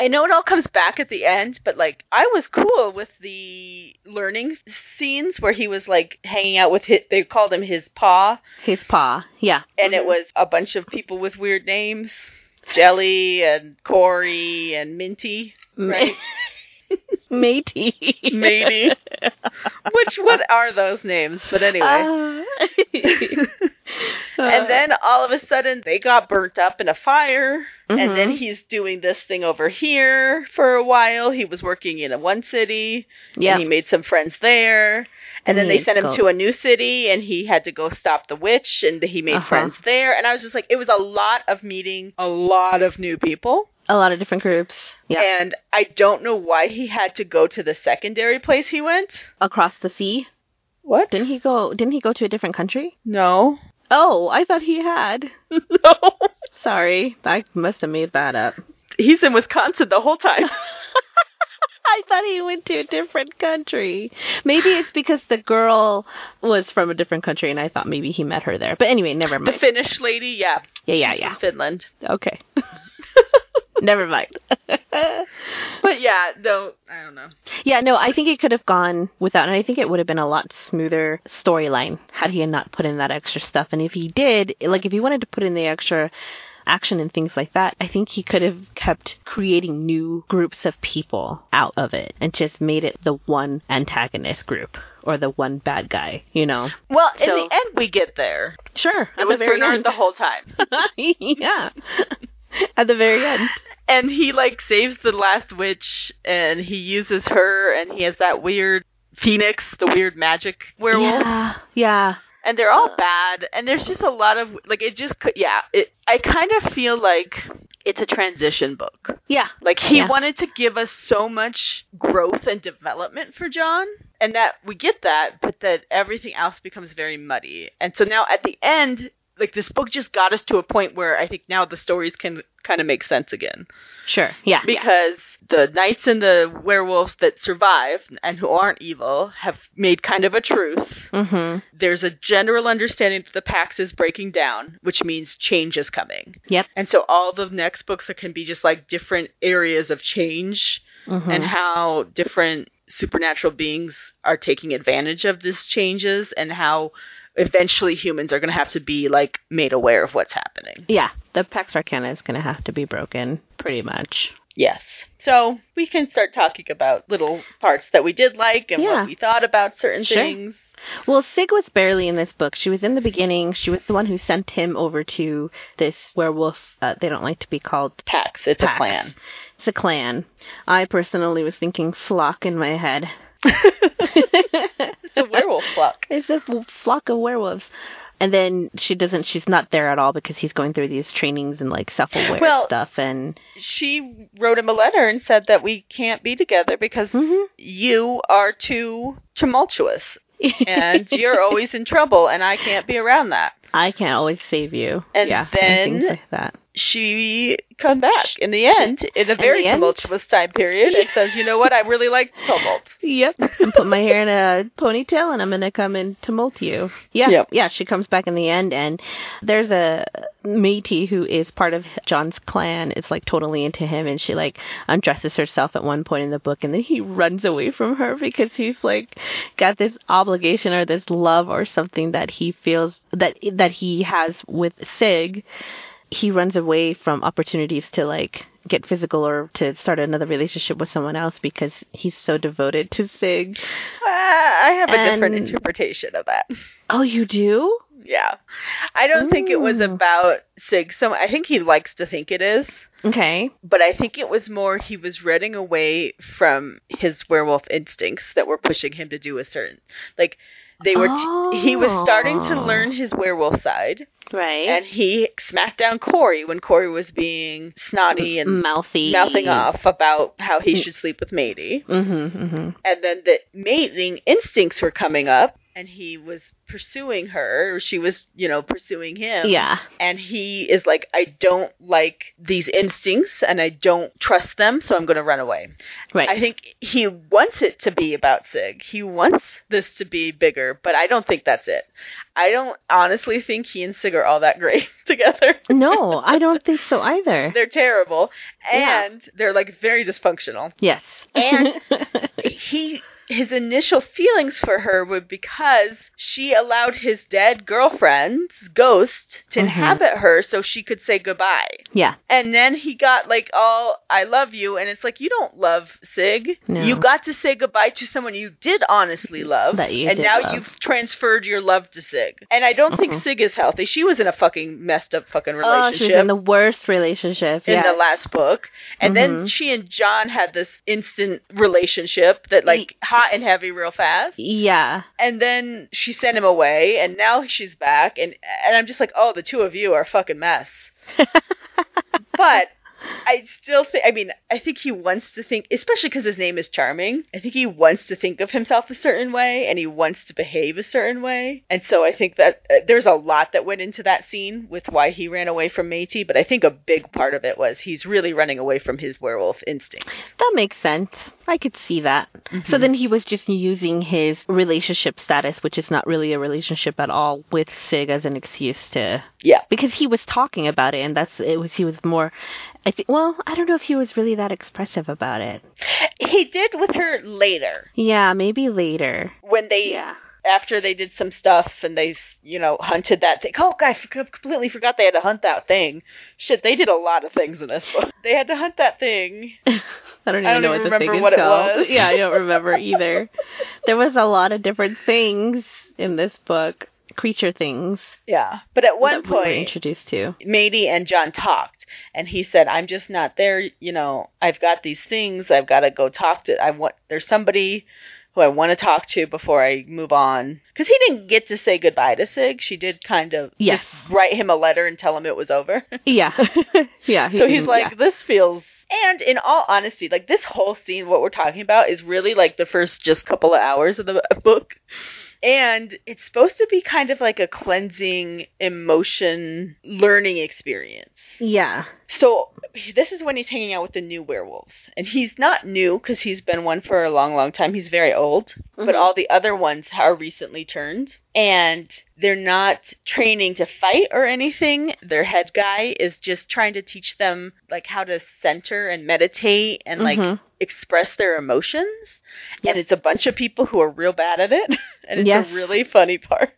I know it all comes back at the end, but, like, I was cool with the learning scenes where he was, like, hanging out with his, they called him his paw. His paw, yeah. And mm-hmm. it was a bunch of people with weird names. Jelly and Corey and Minty, right? Matey. Matey. Which, what are those names? But anyway. Uh, and then all of a sudden they got burnt up in a fire. Mm-hmm. And then he's doing this thing over here for a while. He was working in one city. Yeah. And he made some friends there. And, and then they sent him cool. to a new city, and he had to go stop the witch, and he made uh-huh. friends there. And I was just like, it was a lot of meeting a lot of new people. A lot of different groups. Yeah. And I don't know why he had to go to the secondary place he went. Across the sea? What? Didn't he go didn't he go to a different country? No. Oh, I thought he had. No. Sorry. I must have made that up. He's in Wisconsin the whole time. I thought he went to a different country. Maybe it's because the girl was from a different country, and I thought maybe he met her there. But anyway, never mind. The Finnish lady, yeah. Yeah, yeah, yeah. She's from Finland. Okay. Never mind. But yeah, though, I don't know. Yeah, no, I think it could have gone without, and I think it would have been a lot smoother storyline had he not put in that extra stuff. And if he did, like, if he wanted to put in the extra action and things like that, I think he could have kept creating new groups of people out of it and just made it the one antagonist group or the one bad guy, you know? Well, so, in the end, we get there. Sure. It was Bernard end. the whole time. Yeah. At the very end. And he, like, saves the last witch, and he uses her, and he has that weird phoenix, the weird magic werewolf. Yeah, yeah. And they're all bad, and there's just a lot of, like, it just could, yeah. It, I kind of feel like it's a transition book. Yeah. Like, he yeah. wanted to give us so much growth and development for John, and that we get that, but that everything else becomes very muddy. And so now, at the end... Like, this book just got us to a point where I think now the stories can kind of make sense again. Sure, yeah. Because yeah. the knights and the werewolves that survive and who aren't evil have made kind of a truce. Mm-hmm. There's a general understanding that the Pax is breaking down, which means change is coming. Yep. And so all the next books can be just, like, different areas of change mm-hmm. and how different supernatural beings are taking advantage of these changes and how... Eventually, humans are going to have to be, like, made aware of what's happening. Yeah. The Pax Arcana is going to have to be broken, pretty much. Yes. So we can start talking about little parts that we did like and yeah. what we thought about certain sure. things. Well, Sig was barely in this book. She was in the beginning. She was the one who sent him over to this werewolf. Uh, they don't like to be called Pax. It's Pax. a clan. It's a clan. I personally was thinking flock in my head. It's a werewolf flock. It's a flock of werewolves. And then she doesn't, she's not there at all because he's going through these trainings and, like, self-aware well, stuff. And she wrote him a letter and said that we can't be together because mm-hmm. you are too tumultuous and you're always in trouble and I can't be around that. I can't always save you. And yeah, then and things like that. She come back in the end, in a very tumultuous end. time period, and says, you know what, I really like tumult. Yep. And put my hair in a ponytail, and I'm going to come and tumult you. Yeah. Yep. Yeah, she comes back in the end, and there's a matey who is part of John's clan is, like, totally into him, and she, like, undresses herself at one point in the book, and then he runs away from her because he's, like, got this obligation or this love or something that he feels that that he has with Sig. He runs away from opportunities to, like, get physical or to start another relationship with someone else because he's so devoted to Sig. Uh, I have a and... different interpretation of that. Oh, you do? Yeah. I don't Ooh. think it was about Sig. So I think he likes to think it is. Okay. But I think it was more he was running away from his werewolf instincts that were pushing him to do a certain, like, they were, oh. t- he was starting to learn his werewolf side. Right. And he smacked down Corey when Corey was being snotty and mouthy, mouthing off about how he should sleep with Matey. Mm-hmm, mm-hmm. And then the mating instincts were coming up, and he was pursuing her. Or she was, you know, pursuing him. Yeah. And he is like, I don't like these instincts, and I don't trust them, so I'm going to run away. Right. I think he wants it to be about Sig. He wants this to be bigger, but I don't think that's it. I don't honestly think he and Sig are all that great together. No, I don't think so either. They're terrible. And yeah. they're, like, very dysfunctional. Yes. And he... his initial feelings for her were because she allowed his dead girlfriend's ghost to mm-hmm. inhabit her so she could say goodbye. Yeah. And then he got like, oh, I love you. And it's like, you don't love Sig. No. You got to say goodbye to someone you did honestly love. That you and did now love. You've transferred your love to Sig. And I don't mm-hmm. think Sig is healthy. She was in a fucking messed up fucking relationship. Oh, she was in the worst relationship. In yeah. the last book. And mm-hmm. then she and John had this instant relationship that like... He- hot and heavy real fast. Yeah. And then she sent him away, and now she's back, and and I'm just like, oh, the two of you are a fucking mess. But I still think, I mean, I think he wants to think, especially because his name is Charming, I think he wants to think of himself a certain way, and he wants to behave a certain way. And so I think that uh, there's a lot that went into that scene with why he ran away from Matey, but I think a big part of it was he's really running away from his werewolf instinct. That makes sense. I could see that. Mm-hmm. So then he was just using his relationship status, which is not really a relationship at all, with Sig as an excuse to... Yeah. Because he was talking about it, and that's it was he was more... I th- well, I don't know if he was really that expressive about it. He did with her later. Yeah, maybe later. When they... Yeah. After they did some stuff and they, you know, hunted that thing. Oh, I completely forgot they had to hunt that thing. Shit, they did a lot of things in this book. They had to hunt that thing. I don't even I don't know even what the thing is what called. It was. Yeah, I don't remember either. There was a lot of different things in this book. Creature things. Yeah. But at one point, we were introduced to. Matey and John talked, and he said, I'm just not there. You know, I've got these things. I've got to go talk to. I want. There's somebody... who I want to talk to before I move on. Because he didn't get to say goodbye to Sig. She did kind of yes. just write him a letter and tell him it was over. Yeah. yeah. He so he's like, yeah. this feels... And in all honesty, like, this whole scene, what we're talking about, is really, like, the first just couple of hours of the book. And it's supposed to be kind of like a cleansing, emotion, learning experience. Yeah. So this is when he's hanging out with the new werewolves. And he's not new because he's been one for a long, long time. He's very old. Mm-hmm. But all the other ones are recently turned. And they're not training to fight or anything. Their head guy is just trying to teach them, like, how to center and meditate and, like, mm-hmm. express their emotions. Yep. And it's a bunch of people who are real bad at it. And it's yes. a really funny part.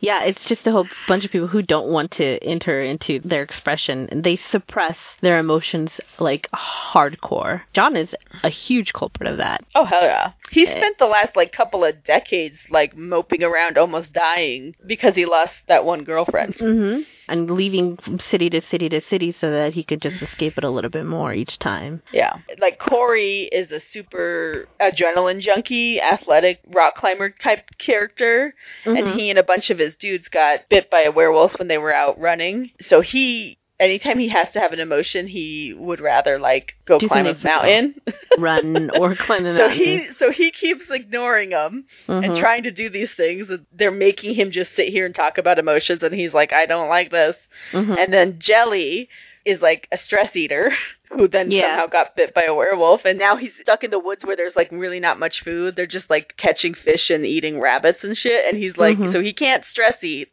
Yeah, it's just a whole bunch of people who don't want to enter into their expression. And they suppress their emotions, like, hardcore. John is a huge culprit of that. Oh, hell yeah. He spent the last, like, couple of decades, like, moping around almost dying because he lost that one girlfriend. Mm-hmm. And leaving from city to city to city so that he could just escape it a little bit more each time. Yeah. Like, Corey is a super adrenaline junkie, athletic, rock climber type character. Mm-hmm. And he and a bunch of his dudes got bit by a werewolf when they were out running. So he... anytime he has to have an emotion, he would rather, like, go Do climb a mountain. Run or climb a mountain. So he, so he keeps ignoring them mm-hmm. and trying to do these things. They're making him just sit here and talk about emotions, and he's like, I don't like this. Mm-hmm. And then Jelly is, like, a stress eater who then yeah. somehow got bit by a werewolf. And now he's stuck in the woods where there's, like, really not much food. They're just, like, catching fish and eating rabbits and shit. And he's like, mm-hmm. so he can't stress eat.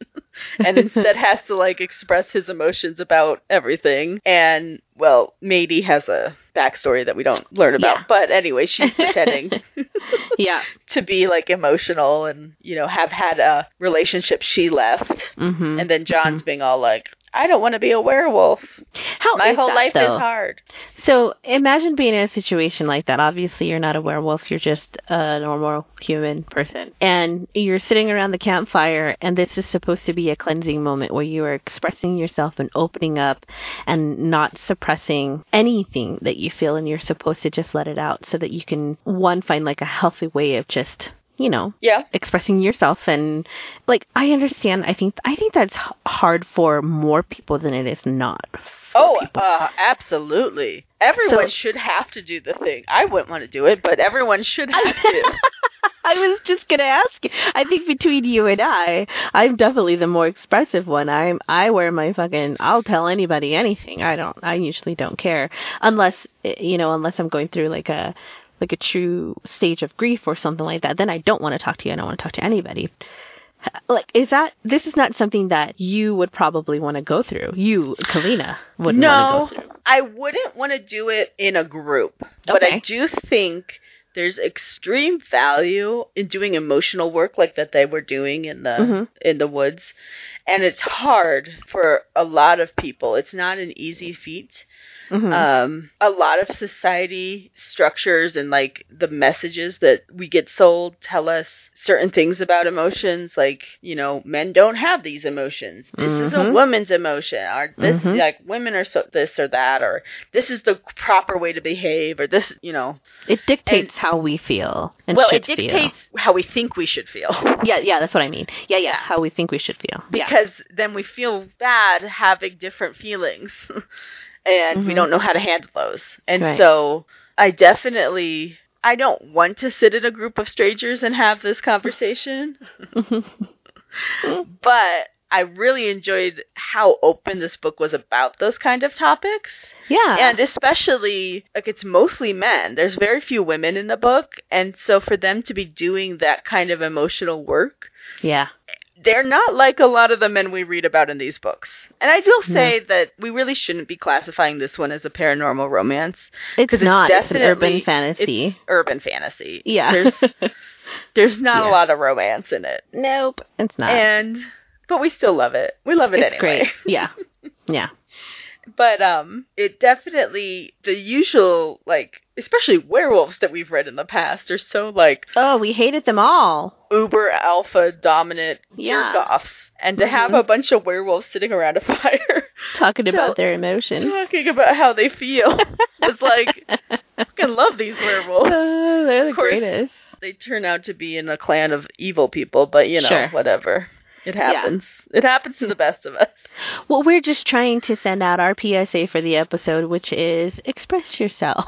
And instead has to, like, express his emotions about everything. And, well, Matey has a backstory that we don't learn about. Yeah. But anyway, she's pretending yeah. to be, like, emotional and, you know, have had a relationship she left. Mm-hmm. And then John's mm-hmm. being all like, I don't want to be a werewolf. How My whole that, life though? is hard. So imagine being in a situation like that. Obviously, you're not a werewolf. You're just a normal human person. And you're sitting around the campfire, and this is supposed to be a cleansing moment where you are expressing yourself and opening up and not suppressing anything that you feel, and you're supposed to just let it out so that you can, one, find like a healthy way of just... you know, yeah. expressing yourself. And like, I understand. I think, I think that's hard for more people than it is not. Oh, uh, absolutely. Everyone so, should have to do the thing. I wouldn't want to do it, but everyone should have to. I was just going to ask you. I think between you and I, I'm definitely the more expressive one. I'm, I wear my fucking, I'll tell anybody anything. I don't, I usually don't care unless, you know, unless I'm going through like a, like a true stage of grief or something like that, then I don't want to talk to you. I don't want to talk to anybody. Like, is that, this is not something that you would probably want to go through. You, Kalina, wouldn't no, want to go through. No, I wouldn't want to do it in a group. Okay. But I do think there's extreme value in doing emotional work like that they were doing in the mm-hmm. in the woods. And it's hard for a lot of people. It's not an easy feat. Mm-hmm. Um, a lot of society structures and like the messages that we get sold tell us certain things about emotions, like, you know, men don't have these emotions. This mm-hmm. is a woman's emotion, or this mm-hmm. like women are so this or that, or this is the proper way to behave, or this, you know. It dictates and, how we feel. And well, it dictates feel. how we think we should feel. Yeah, yeah, that's what I mean. Yeah, yeah, how we think we should feel. Because yeah. then we feel bad having different feelings. And mm-hmm. we don't know how to handle those. And right. so I definitely, I don't want to sit in a group of strangers and have this conversation. But I really enjoyed how open this book was about those kind of topics. Yeah. And especially, like, it's mostly men. There's very few women in the book. And so for them to be doing that kind of emotional work. Yeah. They're not like a lot of the men we read about in these books. And I will say mm. that we really shouldn't be classifying this one as a paranormal romance. It's not. It's, it's an urban fantasy. It's urban fantasy. Yeah. There's, there's not yeah. a lot of romance in it. Nope. It's not. And But we still love it. We love it it's anyway. It's great. Yeah. Yeah. But um, it definitely, the usual, like, especially werewolves that we've read in the past are so, like... Oh, we hated them all. Uber alpha dominant yeah. jerk-offs. And to mm-hmm. have a bunch of werewolves sitting around a fire... Talking so, about their emotions. Talking about how they feel. It's like, I fucking love these werewolves. Uh, they're the course, greatest. They turn out to be in a clan of evil people, but, you know, sure. whatever. It happens. Yeah. It happens to the best of us. Well, we're just trying to send out our P S A for the episode, which is express yourself.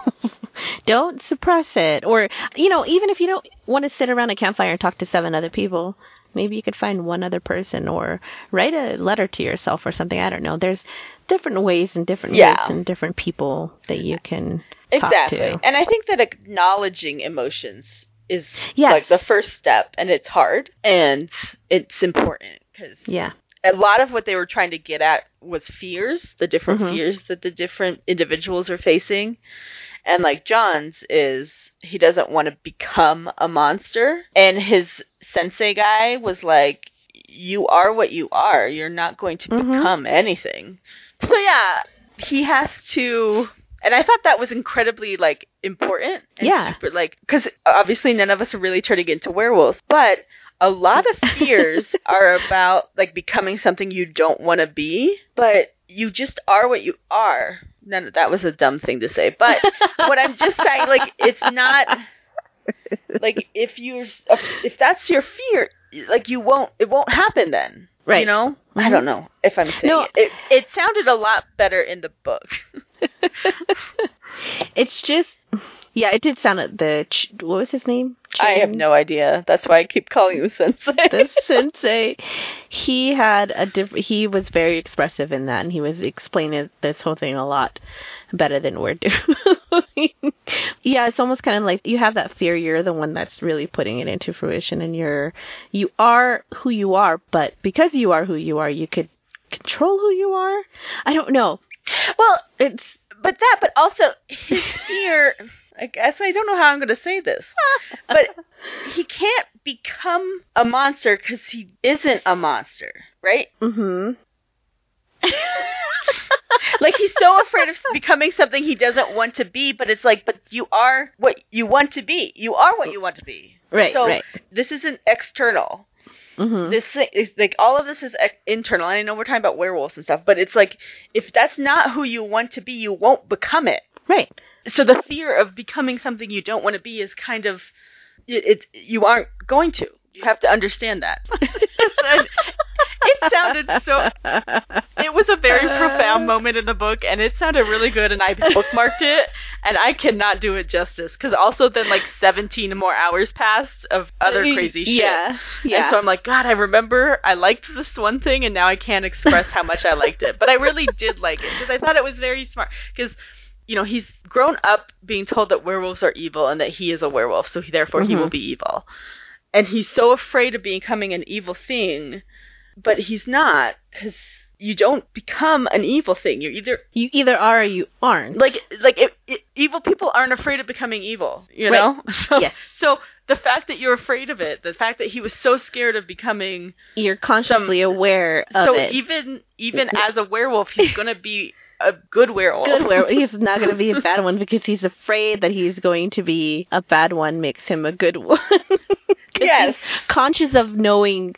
Don't suppress it. Or, you know, even if you don't want to sit around a campfire and talk to seven other people, maybe you could find one other person or write a letter to yourself or something. I don't know. There's different ways and different yeah. ways and different people that you can exactly. talk to. Exactly. And I think that acknowledging emotions is yes. like the first step, and it's hard and it's important because yeah. a lot of what they were trying to get at was fears, the different mm-hmm. fears that the different individuals are facing. And like John's is he doesn't want to become a monster, and his sensei guy was like, you are what you are. You're not going to mm-hmm. become anything. So yeah, he has to... And I thought that was incredibly, like, important. And yeah. Super, like, because obviously none of us are really turning into werewolves. But a lot of fears are about, like, becoming something you don't want to be. But you just are what you are. None of that was a dumb thing to say. But what I'm just saying, like, it's not... Like, if you're... If that's your fear, like, you won't... It won't happen then. Right. You know? Mm-hmm. I don't know if I'm saying no, it. it. It sounded a lot better in the book. It's just, yeah, it did sound like the, what was his name? Ch- I have no idea. That's why I keep calling him Sensei. The Sensei. He had a diff- he was very expressive in that, and he was explaining this whole thing a lot better than we're doing. Yeah, it's almost kind of like you have that fear. You're the one that's really putting it into fruition, and you're, you are who you are, but because you are who you are, you could control who you are. I don't know. Well, it's but that, but also his fear. I guess I don't know how I'm going to say this, but he can't become a monster because he isn't a monster, right? Mm-hmm. Like, he's so afraid of becoming something he doesn't want to be, but it's like, but you are what you want to be. You are what you want to be. Right, so right. This isn't external. Mm-hmm. This is like, all of this is ex- internal. And I know we're talking about werewolves and stuff, but it's like, if that's not who you want to be, you won't become it. Right. So the fear of becoming something you don't want to be is kind of, it, it you aren't going to. You have to understand that. It sounded so, it was a very profound moment in the book, and it sounded really good, and I bookmarked it, and I cannot do it justice, because also then like seventeen more hours passed of other crazy shit. Yeah, yeah. And so I'm like, God, I remember I liked this one thing, and now I can't express how much I liked it. But I really did like it, because I thought it was very smart, because... You know, he's grown up being told that werewolves are evil and that he is a werewolf, so he, therefore mm-hmm. he will be evil. And he's so afraid of becoming an evil thing, but he's not, because you don't become an evil thing. You're either... You either are or you aren't. Like, like it, it, evil people aren't afraid of becoming evil, you right. know? So, yes. So the fact that you're afraid of it, the fact that he was so scared of becoming... You're consciously some, aware of so it. So even, even as a werewolf, he's going to be... A good werewolf. Good werewolf. He's not going to be a bad one because he's afraid that he's going to be a bad one makes him a good one. Yes. He's conscious of knowing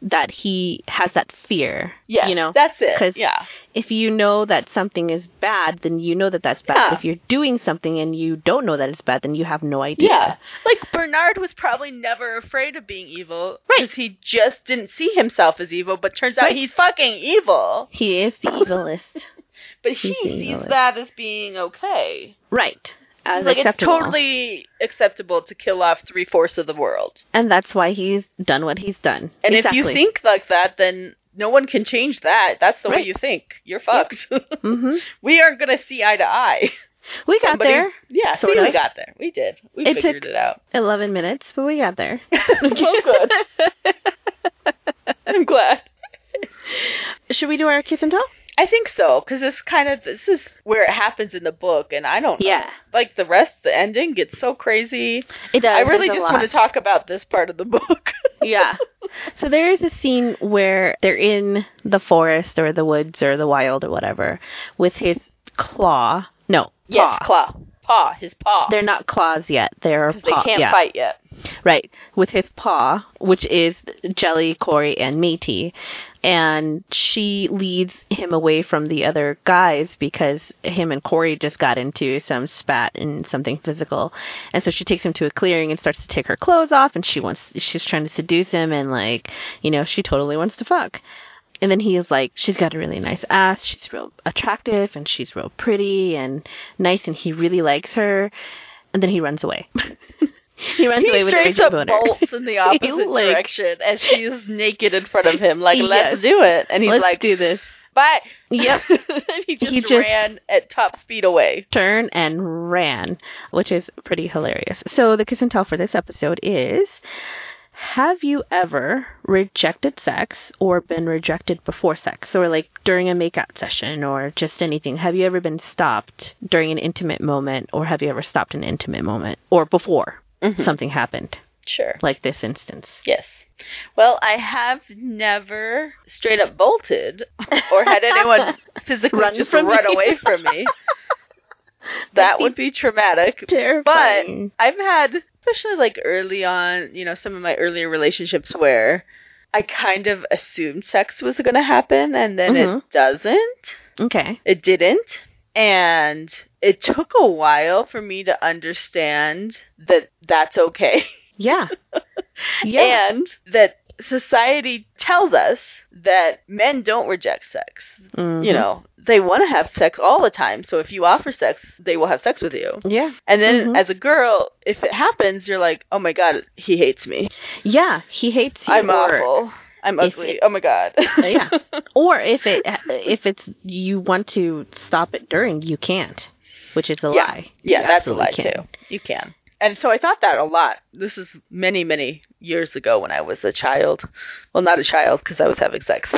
that he has that fear. Yeah. You know? That's it. Because yeah. if you know that something is bad, then you know that that's bad. Yeah. If you're doing something and you don't know that it's bad, then you have no idea. Yeah. Like, Bernard was probably never afraid of being evil. Right. Because he just didn't see himself as evil, but turns out right. he's fucking evil. He is the evilest. But he sees that as being okay. Right. As like, acceptable. It's totally acceptable to kill off three-fourths of the world. And that's why he's done what he's done. And exactly. if you think like that, then no one can change that. That's the right. way you think. You're fucked. Yep. Mm-hmm. We aren't going to see eye to eye. We got Somebody, there. Yeah, so we got there. We did. We it figured it out. eleven minutes, but we got there. Well, good. I'm glad. Should we do our kiss and tell? I think so, because it's kind of, this is where it happens in the book, and I don't know. Yeah. Like, the rest, the ending gets so crazy. It does. I really just lot. want to talk about this part of the book. Yeah. So there is a scene where they're in the forest or the woods or the wild or whatever with his claw. No. Yes, claw. claw. Paw. His paw. They're not claws yet. They're paw. Because they can't yeah. fight yet. Right. With his paw, which is Jelly, Corey, and Métis. And she leads him away from the other guys because him and Corey just got into some spat and something physical. And so she takes him to a clearing and starts to take her clothes off. And she wants, she's trying to seduce him. And, like, you know, she totally wants to fuck. And then he is like, she's got a really nice ass. She's real attractive and she's real pretty and nice. And he really likes her. And then he runs away. He runs he away with a boner. He bolts in the opposite like, direction as she's naked in front of him. Like, yes, let's do it. And he's let's like, do this. Bye. Yep. And he just, he just ran at top speed away. Turned and ran, which is pretty hilarious. So the kiss and tell for this episode is, have you ever rejected sex or been rejected before sex or like during a makeout session or just anything? Have you ever been stopped during an intimate moment or have you ever stopped an intimate moment or before? Mm-hmm. Something happened. Sure. Like this instance. Yes. Well, I have never straight up bolted or had anyone physically run just run me. away from me. That would be traumatic. Terrifying. But I've had, especially like early on, you know, some of my earlier relationships where I kind of assumed sex was going to happen and then mm-hmm. it doesn't. Okay. It didn't. And it took a while for me to understand that that's okay. Yeah. Yeah. And that society tells us that men don't reject sex. Mm-hmm. You know, they want to have sex all the time. So if you offer sex, they will have sex with you. Yeah. And then mm-hmm. as a girl, if it happens, you're like, oh, my God, he hates me. Yeah. He hates you. I'm awful. I'm ugly. It, oh, my God. Yeah. Or if it if it's you want to stop it during, you can't, which is a yeah. lie. Yeah, you that's a lie, can. too. You can. And so I thought that a lot. This is many, many years ago when I was a child. Well, not a child because I was having sex.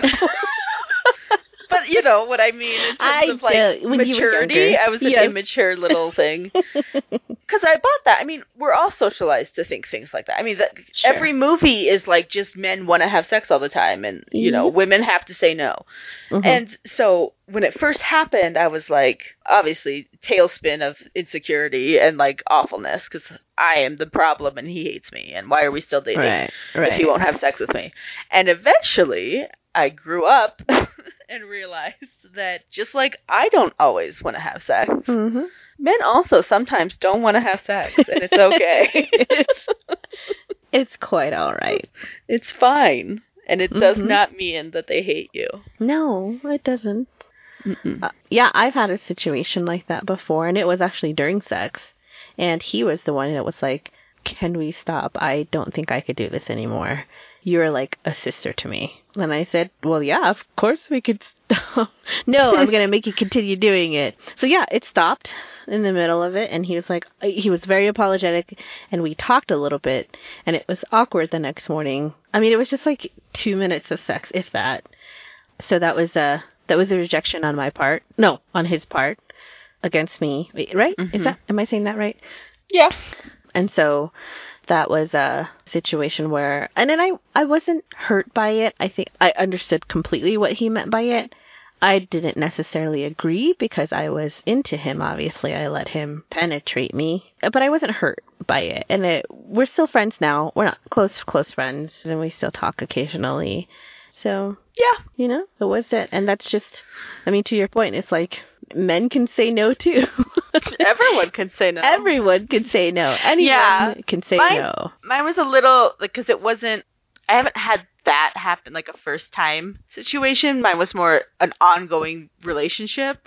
But you know what I mean in terms I of like know, maturity. Younger, I was an yes. immature little thing. Because I bought that. I mean, we're all socialized to think things like that. I mean, that, sure. every movie is like just men want to have sex all the time, and mm-hmm. you know, women have to say no. Mm-hmm. And so when it first happened, I was like, obviously, tailspin of insecurity and like awfulness, because I am the problem and he hates me, and why are we still dating right, right. if he won't have sex with me? And eventually, I grew up and realized that just like I don't always want to have sex, mm-hmm. men also sometimes don't want to have sex, and it's okay. it's, it's quite all right. It's fine. And it mm-hmm. does not mean that they hate you. No, it doesn't. Uh, yeah, I've had a situation like that before, and it was actually during sex. And he was the one that was like, can we stop? I don't think I could do this anymore. You're like a sister to me. And I said, well, yeah, of course we could stop. No, I'm going to make you continue doing it. So, yeah, it stopped in the middle of it. And he was like, he was very apologetic. And we talked a little bit. And it was awkward the next morning. I mean, it was just like two minutes of sex, if that. So that was a, that was a rejection on my part. No, on his part against me. Right? Mm-hmm. Is that, am I saying that right? Yeah. And so that was a situation where, and then I, I wasn't hurt by it. I think I understood completely what he meant by it. I didn't necessarily agree because I was into him. Obviously, I let him penetrate me, but I wasn't hurt by it. And it, we're still friends now. We're not close, close friends, and we still talk occasionally. So, yeah, you know, it was that. And that's just, I mean, to your point, it's like men can say no, too. Everyone can say no. Everyone can say no. Anyone yeah. can say mine, no. Mine was a little, because like, it wasn't, I haven't had that happen, like a first time situation. Mine was more an ongoing relationship.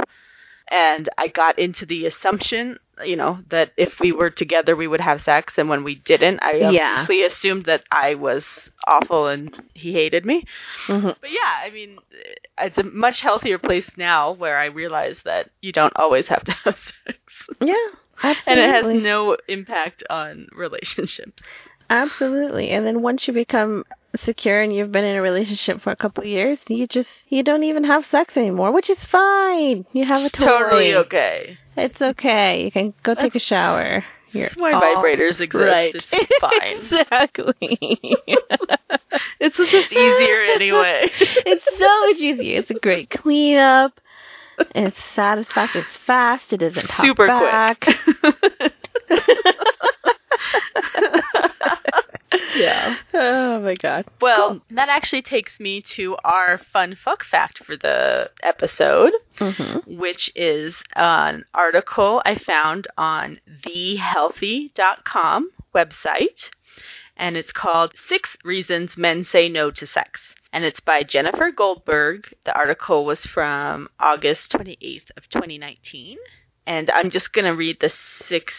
And I got into the assumption, you know, that if we were together, we would have sex. And when we didn't, I obviously yeah. assumed that I was awful and he hated me. Mm-hmm. But yeah, I mean, it's a much healthier place now where I realize that you don't always have to have sex. Yeah, absolutely. And it has no impact on relationships. Absolutely. And then once you become secure and you've been in a relationship for a couple of years, you just, you don't even have sex anymore, which is fine. You have a toy. Totally okay. It's okay. You can go that's, take a shower. That's why vibrators exist. Right. It's fine. Exactly. It's just easier anyway. It's so much easier. It's a great cleanup. It's satisfactory. It's fast. It doesn't talk super back. Quick. Yeah. Oh my god. Well, cool. That actually takes me to our fun fuck fact for the episode, mm-hmm. which is an article I found on the healthy dot com website, and it's called Six Reasons Men Say No to Sex. And it's by Jennifer Goldberg. The article was from August twenty-eighth of twenty nineteen. And I'm just going to read the six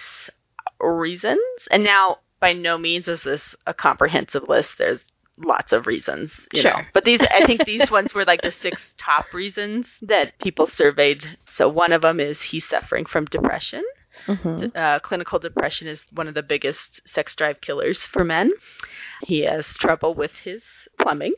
reasons. And now, by no means is this a comprehensive list. There's lots of reasons, you sure. know. But these, I think these ones were like the six top reasons that people surveyed. So one of them is he's suffering from depression. Mm-hmm. Uh, clinical depression is one of the biggest sex drive killers for men. He has trouble with his plumbing.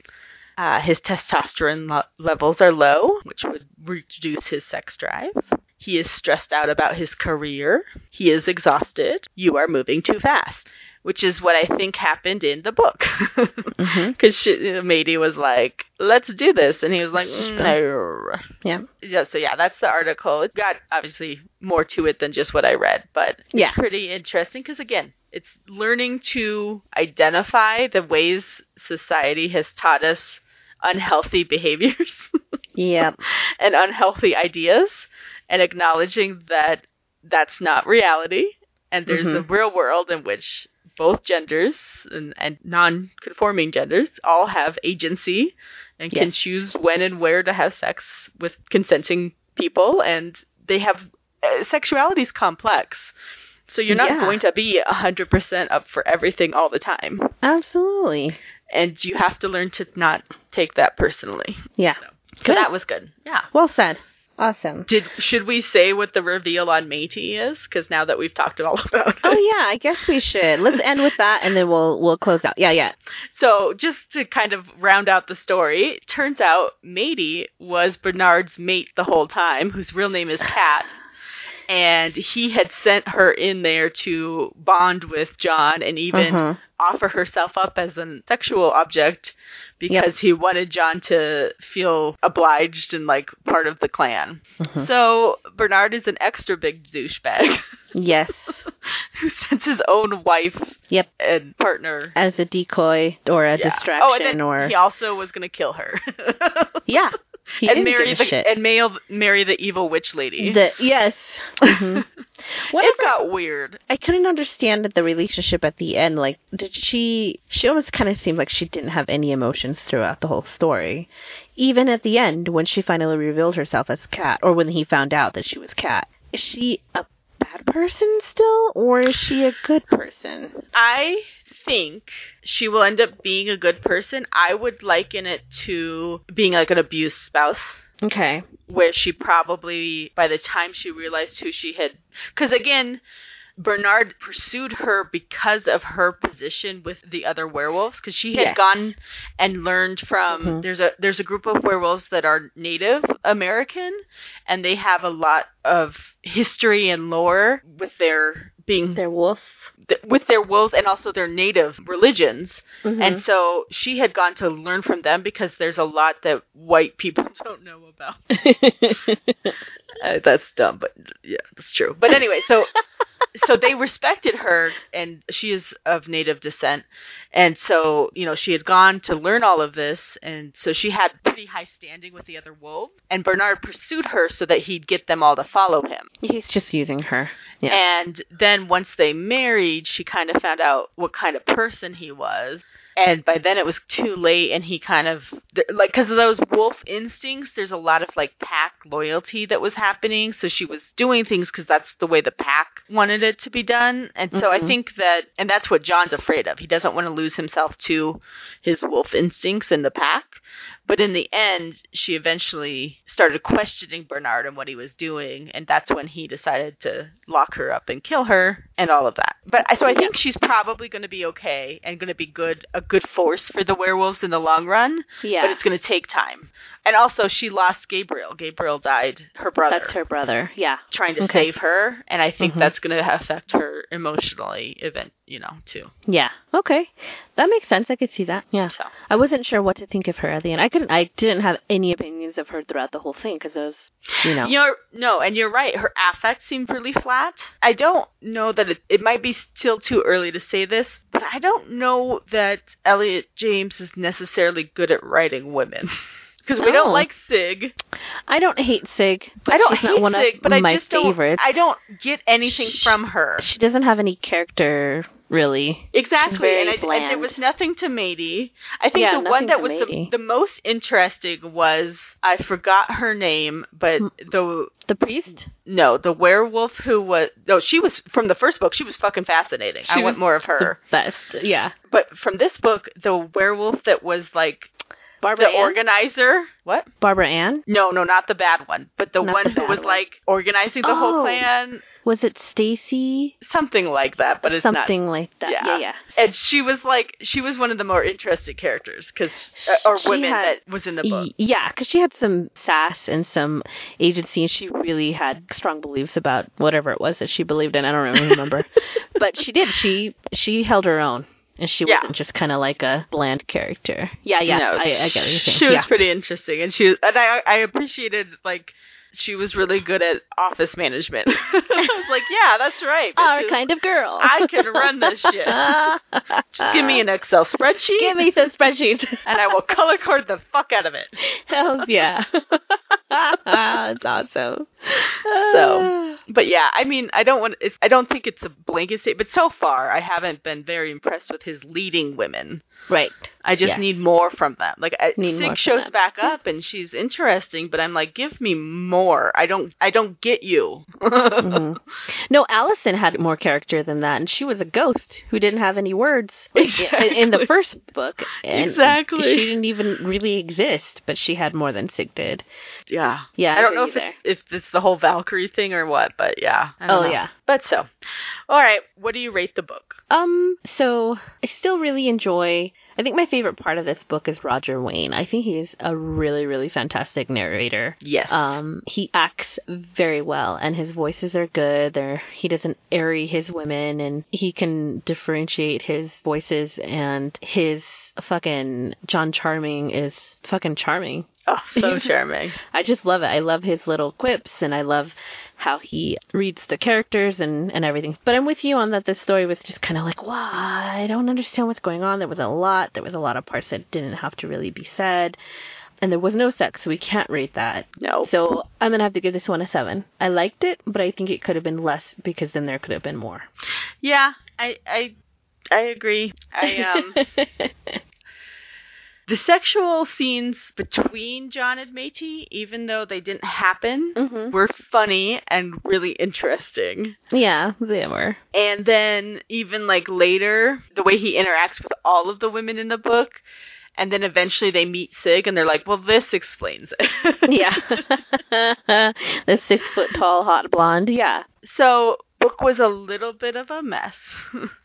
Uh, his testosterone lo- levels are low, which would reduce his sex drive. He is stressed out about his career. He is exhausted. You are moving too fast, which is what I think happened in the book. Because mm-hmm. Mady was like, let's do this. And he was like, no. Yeah. yeah. So, yeah, that's the article. It got, obviously, more to it than just what I read. But it's yeah. pretty interesting because, again, it's learning to identify the ways society has taught us unhealthy behaviors yep. and unhealthy ideas, and acknowledging that that's not reality. And there's mm-hmm. a real world in which both genders and, and non-conforming genders all have agency and yes. can choose when and where to have sex with consenting people. And they have uh, sexuality is complex. So you're not yeah. going to be one hundred percent up for everything all the time. Absolutely. And you have to learn to not take that personally. Yeah. So, so that was good. Yeah. Well said. Awesome. Did should we say what the reveal on Métis is? Because now that we've talked all about it. Oh yeah, I guess we should. Let's end with that, and then we'll we'll close out. Yeah, yeah. So just to kind of round out the story, turns out Métis was Bernard's mate the whole time, whose real name is Kat. And he had sent her in there to bond with John and even uh-huh. offer herself up as a sexual object because yep. he wanted John to feel obliged and, like, part of the clan. Uh-huh. So Bernard is an extra big douchebag. Yes. Who sends his own wife yep. and partner. As a decoy or a yeah. distraction. Oh, and then or... he also was going to kill her. yeah. He and marry the shit. and male, marry the evil witch lady. The, yes. Mm-hmm. What it got the, weird. I couldn't understand the relationship at the end. Like, did she? She almost kind of seemed like she didn't have any emotions throughout the whole story. Even at the end, when she finally revealed herself as Kat, or when he found out that she was Kat, is she a bad person still, or is she a good person? I think she will end up being a good person. I would liken it to being like an abused spouse. Okay. Where she probably, by the time she realized who she had... Because again, Bernard pursued her because of her position with the other werewolves. Because she had yeah. gone and learned from... Mm-hmm. There's a there's a group of werewolves that are Native American. And they have a lot of history and lore with their... being their wolf th- with their wolves and also their native religions. Mm-hmm. And so she had gone to learn from them because there's a lot that white people don't know about. uh, that's dumb, but yeah, that's true. But anyway, so so they respected her, and she is of native descent. And so, you know, she had gone to learn all of this. And so she had pretty high standing with the other wolves. And Bernard pursued her so that he'd get them all to follow him. He's just using her. Yeah. And then Then once they married, she kind of found out what kind of person he was. And by then it was too late, and he kind of, like, because of those wolf instincts, there's a lot of, like, pack loyalty that was happening. So she was doing things because that's the way the pack wanted it to be done. And so mm-hmm. I think that, and that's what John's afraid of. He doesn't want to lose himself to his wolf instincts in the pack. But in the end, she eventually started questioning Bernard and what he was doing. And that's when he decided to lock her up and kill her and all of that. But so I think she's probably going to be okay and going to be good, a good force for the werewolves in the long run. Yeah. But it's going to take time. And also, she lost Gabriel. Gabriel died, her brother. That's her brother, yeah. Trying to okay. save her. And I think mm-hmm. that's going to affect her emotionally event, you know, too. Yeah. Okay. That makes sense. I could see that. Yeah. So. I wasn't sure what to think of her at the end. I couldn't, I didn't have any opinions of her throughout the whole thing because I was, you know. You're, no, and you're right. Her affect seemed really flat. I don't know that it, it might be still too early to say this, but I don't know that Elliot James is necessarily good at writing women. Because we oh. don't like Sig. I don't hate Sig. I don't hate one Sig, of but my I just favorites. don't. I don't get anything she, from her. She doesn't have any character, really. Exactly, and, I, and there was nothing to Métis. I think yeah, the one that was the, the most interesting was I forgot her name, but the the priest. No, the werewolf who was no, she was from the first book. She was fucking fascinating. She I want more of her. The best, yeah. But from this book, the werewolf that was like. Barbara the Ann? Organizer. What? Barbara Ann? No, no, not the bad one. But the not one the who was, one. like, organizing the oh. whole clan. Was it Stacy? Something like that, but it's Something not. Something like that, yeah. yeah, yeah. And she was, like, she was one of the more interesting characters, cause, uh, or she women had, that was in the book. Yeah, because she had some sass and some agency, and she really had strong beliefs about whatever it was that she believed in. I don't really remember. But she did. She She held her own. And she yeah. wasn't just kind of like a bland character. Yeah, yeah. No, I, I get what you're saying. She was yeah. pretty interesting. And she and I, I appreciated, like, she was really good at office management. I was like, yeah, that's right. Our kind of girl. I can run this shit. Just give me an Excel spreadsheet. Give me some spreadsheets. And I will color code the fuck out of it. Hell yeah. That's awesome. So, But yeah, I mean, I don't want. It's, I don't think it's a blanket statement. But so far, I haven't been very impressed with his leading women. Right. I just yes. need more from them. Like I, Sig shows them. back up, and she's interesting, but I'm like, give me more. I don't. I don't get you. Mm-hmm. No, Allison had more character than that, and she was a ghost who didn't have any words exactly. in, in the first book. And exactly. She didn't even really exist, but she had more than Sig did. Yeah. Yeah. I don't know if it's, if it's the whole Valkyrie thing or what, but yeah. I don't oh know. yeah. But so, all right. What do you rate the book? Um. So I still really enjoy. I think my favorite part of this book is Roger Wayne. I think he's a really, really fantastic narrator. Yes. Um, he acts very well, and his voices are good. They're, he doesn't airy his women, and he can differentiate his voices, and his fucking John Charming is fucking charming. Oh, so charming. I just love it. I love his little quips, and I love how he reads the characters and, and everything. But I'm with you on that this story was just kind of like, wow, I don't understand what's going on. There was a lot. There was a lot of parts that didn't have to really be said. And there was no sex, so we can't rate that. No. So I'm going to have to give this one a seven. I liked it, but I think it could have been less because then there could have been more. Yeah, I I, I agree. I um. The sexual scenes between John and Métis, even though they didn't happen, mm-hmm. were funny and really interesting. Yeah, they were. And then even, like, later, the way he interacts with all of the women in the book, and then eventually they meet Sig, and they're like, well, this explains it. Yeah. The six-foot-tall hot blonde, yeah. So... book was a little bit of a mess.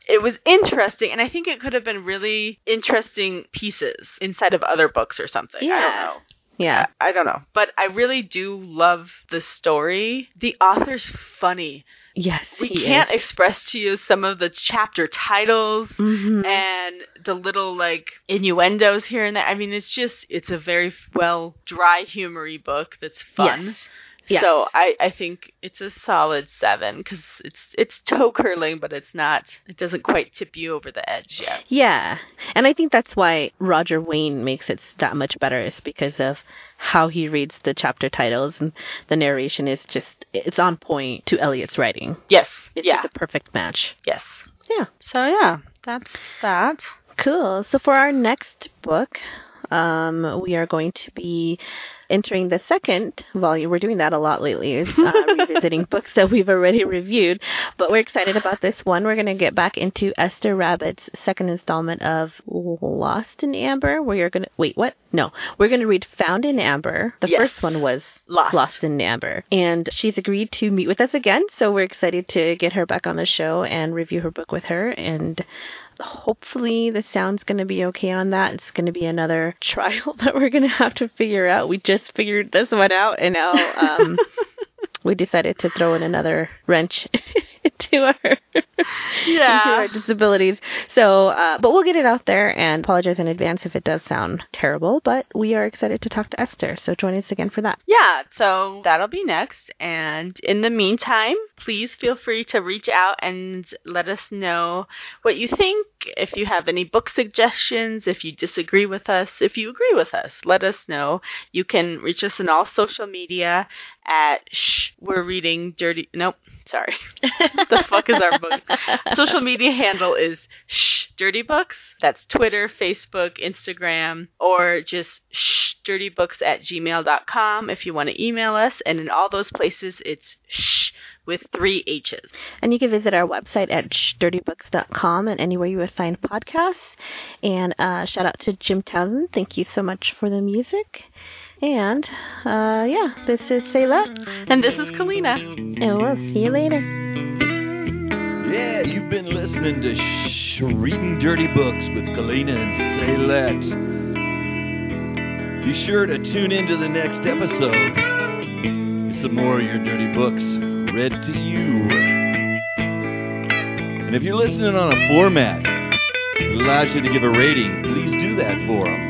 It was interesting, and I think it could have been really interesting pieces inside of other books or something. Yeah. I don't know. Yeah. I, I don't know. But I really do love the story. The author's funny. Yes, We he can't is. express to you some of the chapter titles mm-hmm. and the little, like, innuendos here and there. I mean, it's just, it's a very, well, dry, humory book that's fun. Yes. Yes. So I, I think it's a solid seven because it's it's toe curling, but it's not. It doesn't quite tip you over the edge yet. Yeah, and I think that's why Roger Wayne makes it that much better is because of how he reads the chapter titles and the narration is just it's on point to Elliot's writing. Yes, it's yeah. just a perfect match. Yes, yeah. So yeah, that's that. Cool. So for our next book. Um, we are going to be entering the second volume. We're doing that a lot lately, is uh, revisiting books that we've already reviewed. But we're excited about this one. We're going to get back into Esther Rabbit's second installment of Lost in Amber. We are going to... Wait, what? No. We're going to read Found in Amber. The yes. first one was Lost. Lost in Amber. And she's agreed to meet with us again. So we're excited to get her back on the show and review her book with her. And... hopefully the sound's going to be okay on that. It's going to be another trial that we're going to have to figure out. We just figured this one out, and now um, we decided to throw in another wrench into our yeah. into our disabilities. So, uh, but we'll get it out there, and apologize in advance if it does sound terrible. But we are excited to talk to Esther, so join us again for that. Yeah, so that'll be next. And in the meantime, please feel free to reach out and let us know what you think. If you have any book suggestions, if you disagree with us, if you agree with us, let us know. You can reach us on all social media at shh, we're reading dirty. Nope, sorry. What the fuck is our book? Social media handle is shh, dirty books. That's Twitter, Facebook, Instagram, or just shh, dirty books at gmail dot com if you want to email us. And in all those places, it's shh. With three H's. And you can visit our website at dirty books dot com and anywhere you would find podcasts. And uh, shout out to Jim Townsend. Thank you so much for the music. And uh, yeah, this is Sayla. And this is Kalina. And we'll see you later. Yeah, you've been listening to Shh, Reading Dirty Books with Kalina and Sayla. Be sure to tune into the next episode. It's some more of your dirty books. Read to you. And if you're listening on a format that allows you to give a rating, please do that for them.